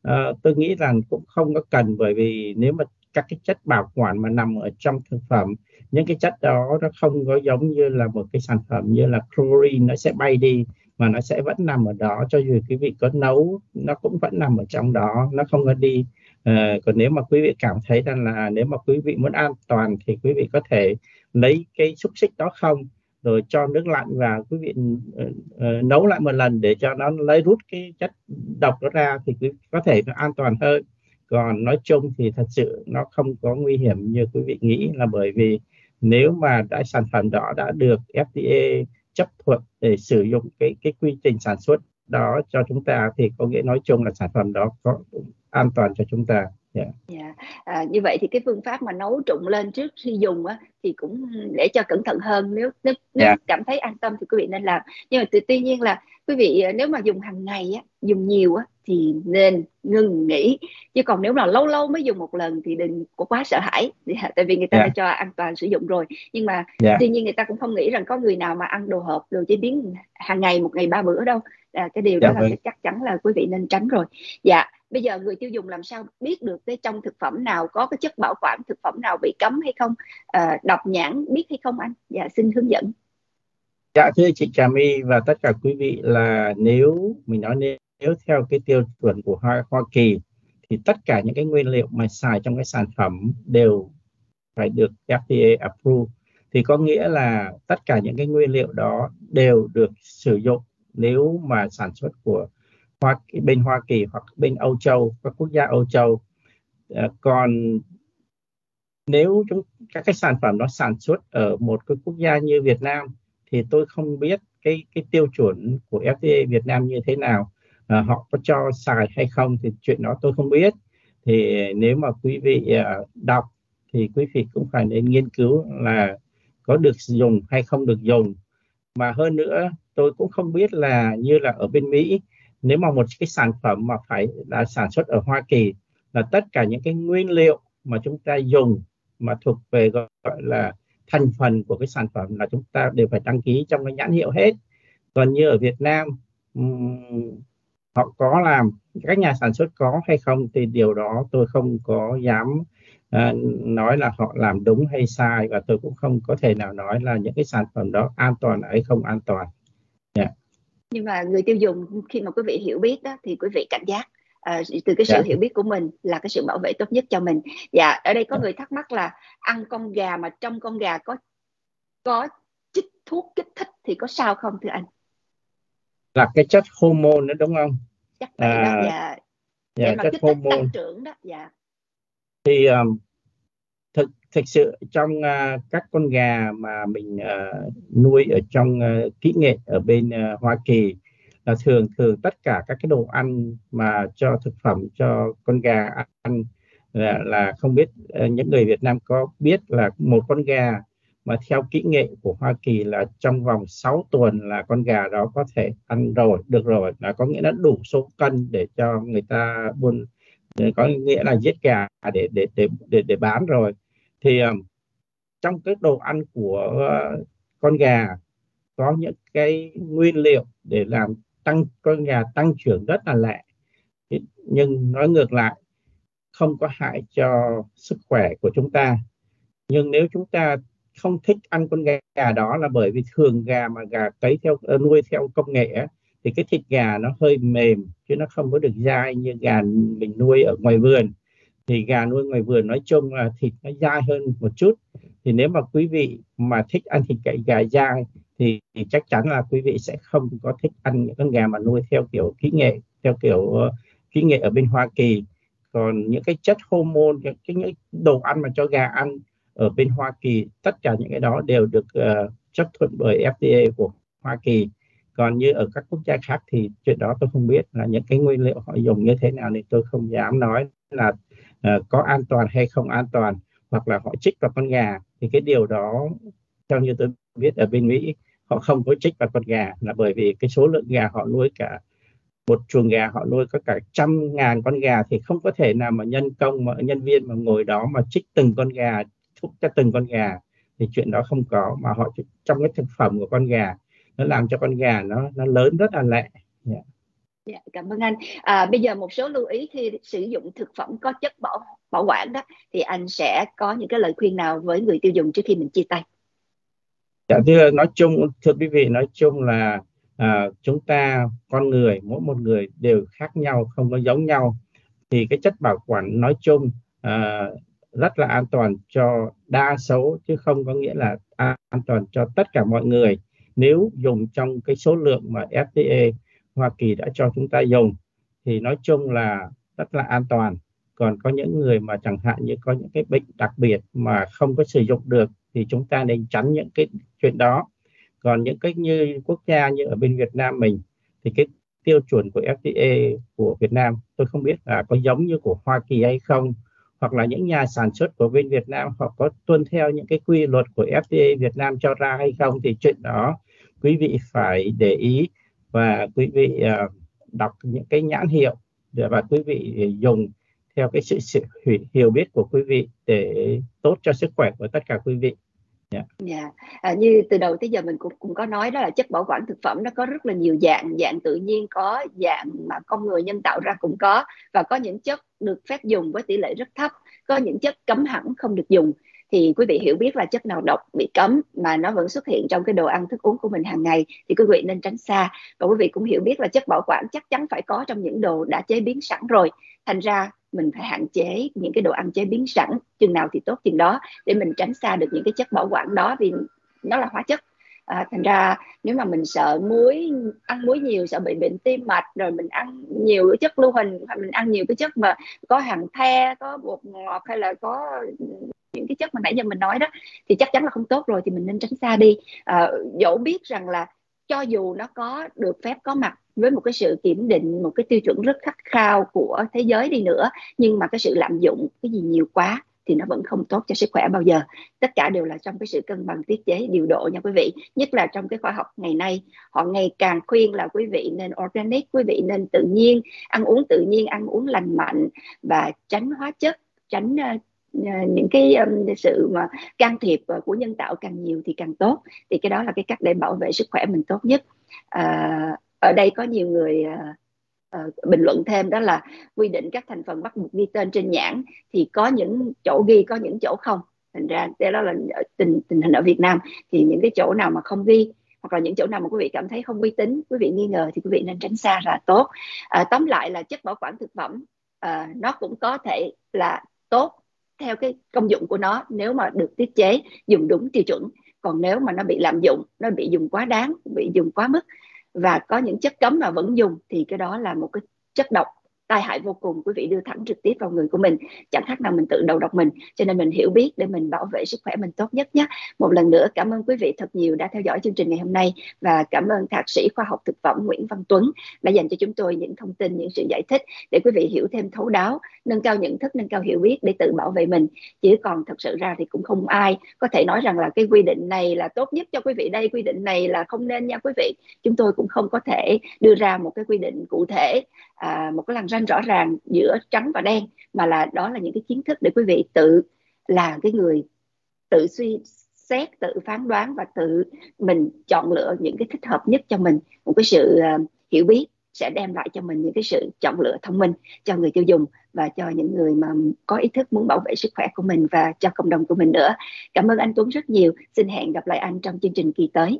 uh, tôi nghĩ rằng cũng không có cần, bởi vì nếu mà các cái chất bảo quản mà nằm ở trong thực phẩm, những cái chất đó nó không có giống như là một cái sản phẩm như là chlorine nó sẽ bay đi, mà nó sẽ vẫn nằm ở đó, cho dù quý vị có nấu nó cũng vẫn nằm ở trong đó, nó không có đi. À, còn nếu mà quý vị cảm thấy rằng là nếu mà quý vị muốn an toàn thì quý vị có thể lấy cái xúc xích đó không, rồi cho nước lạnh và quý vị uh, uh, nấu lại một lần để cho nó lấy rút cái chất độc đó ra, thì quý vị có thể nó an toàn hơn. Còn nói chung thì thật sự nó không có nguy hiểm như quý vị nghĩ, là bởi vì nếu mà đã sản phẩm đó đã được ép đê a chấp thuận để sử dụng cái cái quy trình sản xuất đó cho chúng ta, thì có nghĩa nói chung là sản phẩm đó có an toàn cho chúng ta. Yeah. Yeah. À, như vậy thì cái phương pháp mà nấu trụng lên trước khi dùng á, thì cũng để cho cẩn thận hơn, nếu, nếu, nếu yeah. cảm thấy an tâm thì quý vị nên làm. Nhưng mà tuy nhiên là quý vị nếu mà dùng hàng ngày á, dùng nhiều á, thì nên ngừng nghỉ, chứ còn nếu là lâu lâu mới dùng một lần thì đừng có quá sợ hãi, tại vì người ta yeah. đã cho an toàn sử dụng rồi. Nhưng mà yeah. tuy nhiên người ta cũng không nghĩ rằng có người nào mà ăn đồ hộp, đồ chế biến hàng ngày, một ngày ba bữa đâu. À, cái điều đó yeah. là chắc chắn là quý vị nên tránh rồi. Dạ, bây giờ người tiêu dùng làm sao biết được cái trong thực phẩm nào có cái chất bảo quản thực phẩm nào bị cấm hay không, à, đọc nhãn biết hay không anh? Dạ, xin hướng dẫn. Dạ, thưa chị Trà My và tất cả quý vị, là nếu mình nói nếu, nếu theo cái tiêu chuẩn của Hoa, Hoa Kỳ thì tất cả những cái nguyên liệu mà xài trong cái sản phẩm đều phải được ép đê a approve, thì có nghĩa là tất cả những cái nguyên liệu đó đều được sử dụng nếu mà sản xuất của Hoa, bên Hoa Kỳ hoặc bên Âu Châu, các quốc gia Âu Châu. À, còn nếu chúng, các cái sản phẩm nó sản xuất ở một cái quốc gia như Việt Nam thì tôi không biết cái, cái tiêu chuẩn của ép đê a Việt Nam như thế nào, à, họ có cho xài hay không thì chuyện đó tôi không biết. Thì nếu mà quý vị à, đọc thì quý vị cũng phải nên nghiên cứu là có được dùng hay không được dùng. Mà hơn nữa tôi cũng không biết là như là ở bên Mỹ, nếu mà một cái sản phẩm mà phải đã sản xuất ở Hoa Kỳ là tất cả những cái nguyên liệu mà chúng ta dùng mà thuộc về gọi là thành phần của cái sản phẩm là chúng ta đều phải đăng ký trong cái nhãn hiệu hết. Còn như ở Việt Nam um, họ có làm, các nhà sản xuất có hay không thì điều đó tôi không có dám uh, nói là họ làm đúng hay sai, và tôi cũng không có thể nào nói là những cái sản phẩm đó an toàn hay không an toàn. Yeah. Nhưng mà người tiêu dùng khi mà quý vị hiểu biết đó thì quý vị cảnh giác, à, từ cái sự yeah. hiểu biết của mình là cái sự bảo vệ tốt nhất cho mình. Dạ, ở đây có người thắc mắc là ăn con gà mà trong con gà có có chích thuốc kích thích thì có sao không thưa anh? Là cái chất hormone nữa đúng không? Chắc vậy à, đó, dạ. Dạ, dạ chất kích hormone tăng trưởng đó, dạ. Thì um, thực thực sự trong uh, các con gà mà mình uh, nuôi ở trong uh, kỹ nghệ ở bên uh, Hoa Kỳ là thường thường tất cả các cái đồ ăn mà cho thực phẩm cho con gà ăn là, là không biết uh, những người Việt Nam có biết là một con gà mà theo kỹ nghệ của Hoa Kỳ là trong vòng sáu tuần là con gà đó có thể ăn rồi, được rồi, là có nghĩa là đủ số cân để cho người ta buôn, có nghĩa là giết gà để để để để, để bán rồi. Thì um, trong cái đồ ăn của uh, con gà có những cái nguyên liệu để làm tăng con gà tăng trưởng rất là lẹ, nhưng nói ngược lại không có hại cho sức khỏe của chúng ta. Nhưng nếu chúng ta không thích ăn con gà đó là bởi vì thường gà mà gà cấy theo nuôi theo công nghệ thì cái thịt gà nó hơi mềm chứ nó không có được dai như gà mình nuôi ở ngoài vườn. Thì gà nuôi ngoài vườn nói chung là thịt nó dai hơn một chút. Thì nếu mà quý vị mà thích ăn thịt gà dai thì, thì chắc chắn là quý vị sẽ không có thích ăn những con gà mà nuôi theo kiểu kỹ nghệ, theo kiểu uh, kỹ nghệ ở bên Hoa Kỳ. Còn những cái chất hormone, những cái những đồ ăn mà cho gà ăn ở bên Hoa Kỳ, tất cả những cái đó đều được uh, chấp thuận bởi ép đê a của Hoa Kỳ. Còn như ở các quốc gia khác thì chuyện đó tôi không biết là những cái nguyên liệu họ dùng như thế nào, thì tôi không dám nói là uh, có an toàn hay không an toàn, hoặc là họ chích vào con gà. Thì cái điều đó theo như tôi biết ở bên Mỹ họ không có chích vào con gà là bởi vì cái số lượng gà họ nuôi, cả một chuồng gà họ nuôi có cả trăm ngàn con gà thì không có thể nào mà nhân công, mà nhân viên mà ngồi đó mà chích từng con gà, thuốc cho từng con gà, thì chuyện đó không có. Mà họ trong cái thực phẩm của con gà nó làm cho con gà nó nó lớn rất là lẹ. Yeah. Yeah, cảm ơn anh. À, bây giờ một số lưu ý khi sử dụng thực phẩm có chất bảo bảo quản đó, thì anh sẽ có những cái lời khuyên nào với người tiêu dùng trước khi mình chia tay? Dạ, thưa nói chung thưa quý vị, nói chung là à, chúng ta con người mỗi một người đều khác nhau, không có giống nhau. Thì cái chất bảo quản nói chung à, rất là an toàn cho đa số, chứ không có nghĩa là an toàn cho tất cả mọi người, nếu dùng trong cái số lượng mà ép đê a Hoa Kỳ đã cho chúng ta dùng thì nói chung là rất là an toàn. Còn có những người mà chẳng hạn như có những cái bệnh đặc biệt mà không có sử dụng được thì chúng ta nên tránh những cái chuyện đó. Còn những cái như quốc gia như ở bên Việt Nam mình thì cái tiêu chuẩn của ép đê a của Việt Nam tôi không biết là có giống như của Hoa Kỳ hay không, hoặc là những nhà sản xuất của bên Việt Nam họ có tuân theo những cái quy luật của ép đê a Việt Nam cho ra hay không, thì chuyện đó quý vị phải để ý và quý vị uh, đọc những cái nhãn hiệu và quý vị dùng theo cái sự, sự hiểu biết của quý vị để tốt cho sức khỏe của tất cả quý vị. Yeah. Yeah. À, như từ đầu tới giờ mình cũng, cũng có nói đó là chất bảo quản thực phẩm nó có rất là nhiều dạng, dạng tự nhiên có, dạng mà con người nhân tạo ra cũng có, và có những chất được phép dùng với tỷ lệ rất thấp, có những chất cấm hẳn không được dùng. Thì quý vị hiểu biết là chất nào độc bị cấm mà nó vẫn xuất hiện trong cái đồ ăn thức uống của mình hàng ngày thì quý vị nên tránh xa. Và quý vị cũng hiểu biết là chất bảo quản chắc chắn phải có trong những đồ đã chế biến sẵn rồi, thành ra mình phải hạn chế những cái đồ ăn chế biến sẵn chừng nào thì tốt chừng đó để mình tránh xa được những cái chất bảo quản đó, vì nó là hóa chất. À, thành ra nếu mà mình sợ muối, ăn muối nhiều sợ bị bệnh tim mạch, rồi mình ăn nhiều cái chất lưu huỳnh, mình ăn nhiều cái chất mà có hàng the, có bột ngọt hay là có những cái chất mà nãy giờ mình nói đó thì chắc chắn là không tốt rồi, thì mình nên tránh xa đi. À, dẫu biết rằng là cho dù nó có được phép có mặt với một cái sự kiểm định, một cái tiêu chuẩn rất khắt khao của thế giới đi nữa, nhưng mà cái sự lạm dụng cái gì nhiều quá thì nó vẫn không tốt cho sức khỏe bao giờ. Tất cả đều là trong cái sự cân bằng tiết chế điều độ nha quý vị. Nhất là trong cái khoa học ngày nay, họ ngày càng khuyên là quý vị nên organic, quý vị nên tự nhiên, ăn uống tự nhiên, ăn uống lành mạnh và tránh hóa chất, tránh uh, những cái um, sự mà can thiệp của nhân tạo càng nhiều thì càng tốt. Thì cái đó là cái cách để bảo vệ sức khỏe mình tốt nhất. Uh, ở đây có nhiều người uh, uh, bình luận thêm đó là quy định các thành phần bắt buộc ghi tên trên nhãn thì có những chỗ ghi, có những chỗ không. Thành ra đó là tình, tình hình ở Việt Nam thì những cái chỗ nào mà không ghi hoặc là những chỗ nào mà quý vị cảm thấy không uy tín, quý vị nghi ngờ thì quý vị nên tránh xa là tốt. Uh, tóm lại là chất bảo quản thực phẩm uh, nó cũng có thể là tốt theo cái công dụng của nó nếu mà được tiết chế, dùng đúng tiêu chuẩn. Còn nếu mà nó bị lạm dụng, nó bị dùng quá đáng, bị dùng quá mức và có những chất cấm mà vẫn dùng thì cái đó là một cái chất độc tai hại vô cùng, quý vị đưa thẳng trực tiếp vào người của mình, chẳng khác nào mình tự đầu độc mình. Cho nên mình hiểu biết để mình bảo vệ sức khỏe mình tốt nhất nhé. Một lần nữa cảm ơn quý vị thật nhiều đã theo dõi chương trình ngày hôm nay, và cảm ơn thạc sĩ khoa học thực phẩm Nguyễn Văn Tuấn đã dành cho chúng tôi những thông tin, những sự giải thích để quý vị hiểu thêm thấu đáo, nâng cao nhận thức, nâng cao hiểu biết để tự bảo vệ mình. Chứ còn thật sự ra thì cũng không ai có thể nói rằng là cái quy định này là tốt nhất cho quý vị đây, quy định này là không nên nha quý vị. Chúng tôi cũng không có thể đưa ra một cái quy định cụ thể, à, một cái lằn ranh rõ ràng giữa trắng và đen, mà là đó là những cái kiến thức để quý vị tự là cái người tự suy xét, tự phán đoán và tự mình chọn lựa những cái thích hợp nhất cho mình. Một cái sự uh, hiểu biết sẽ đem lại cho mình những cái sự chọn lựa thông minh cho người tiêu dùng và cho những người mà có ý thức muốn bảo vệ sức khỏe của mình và cho cộng đồng của mình nữa. Cảm ơn anh Tuấn rất nhiều. Xin hẹn gặp lại anh trong chương trình kỳ tới.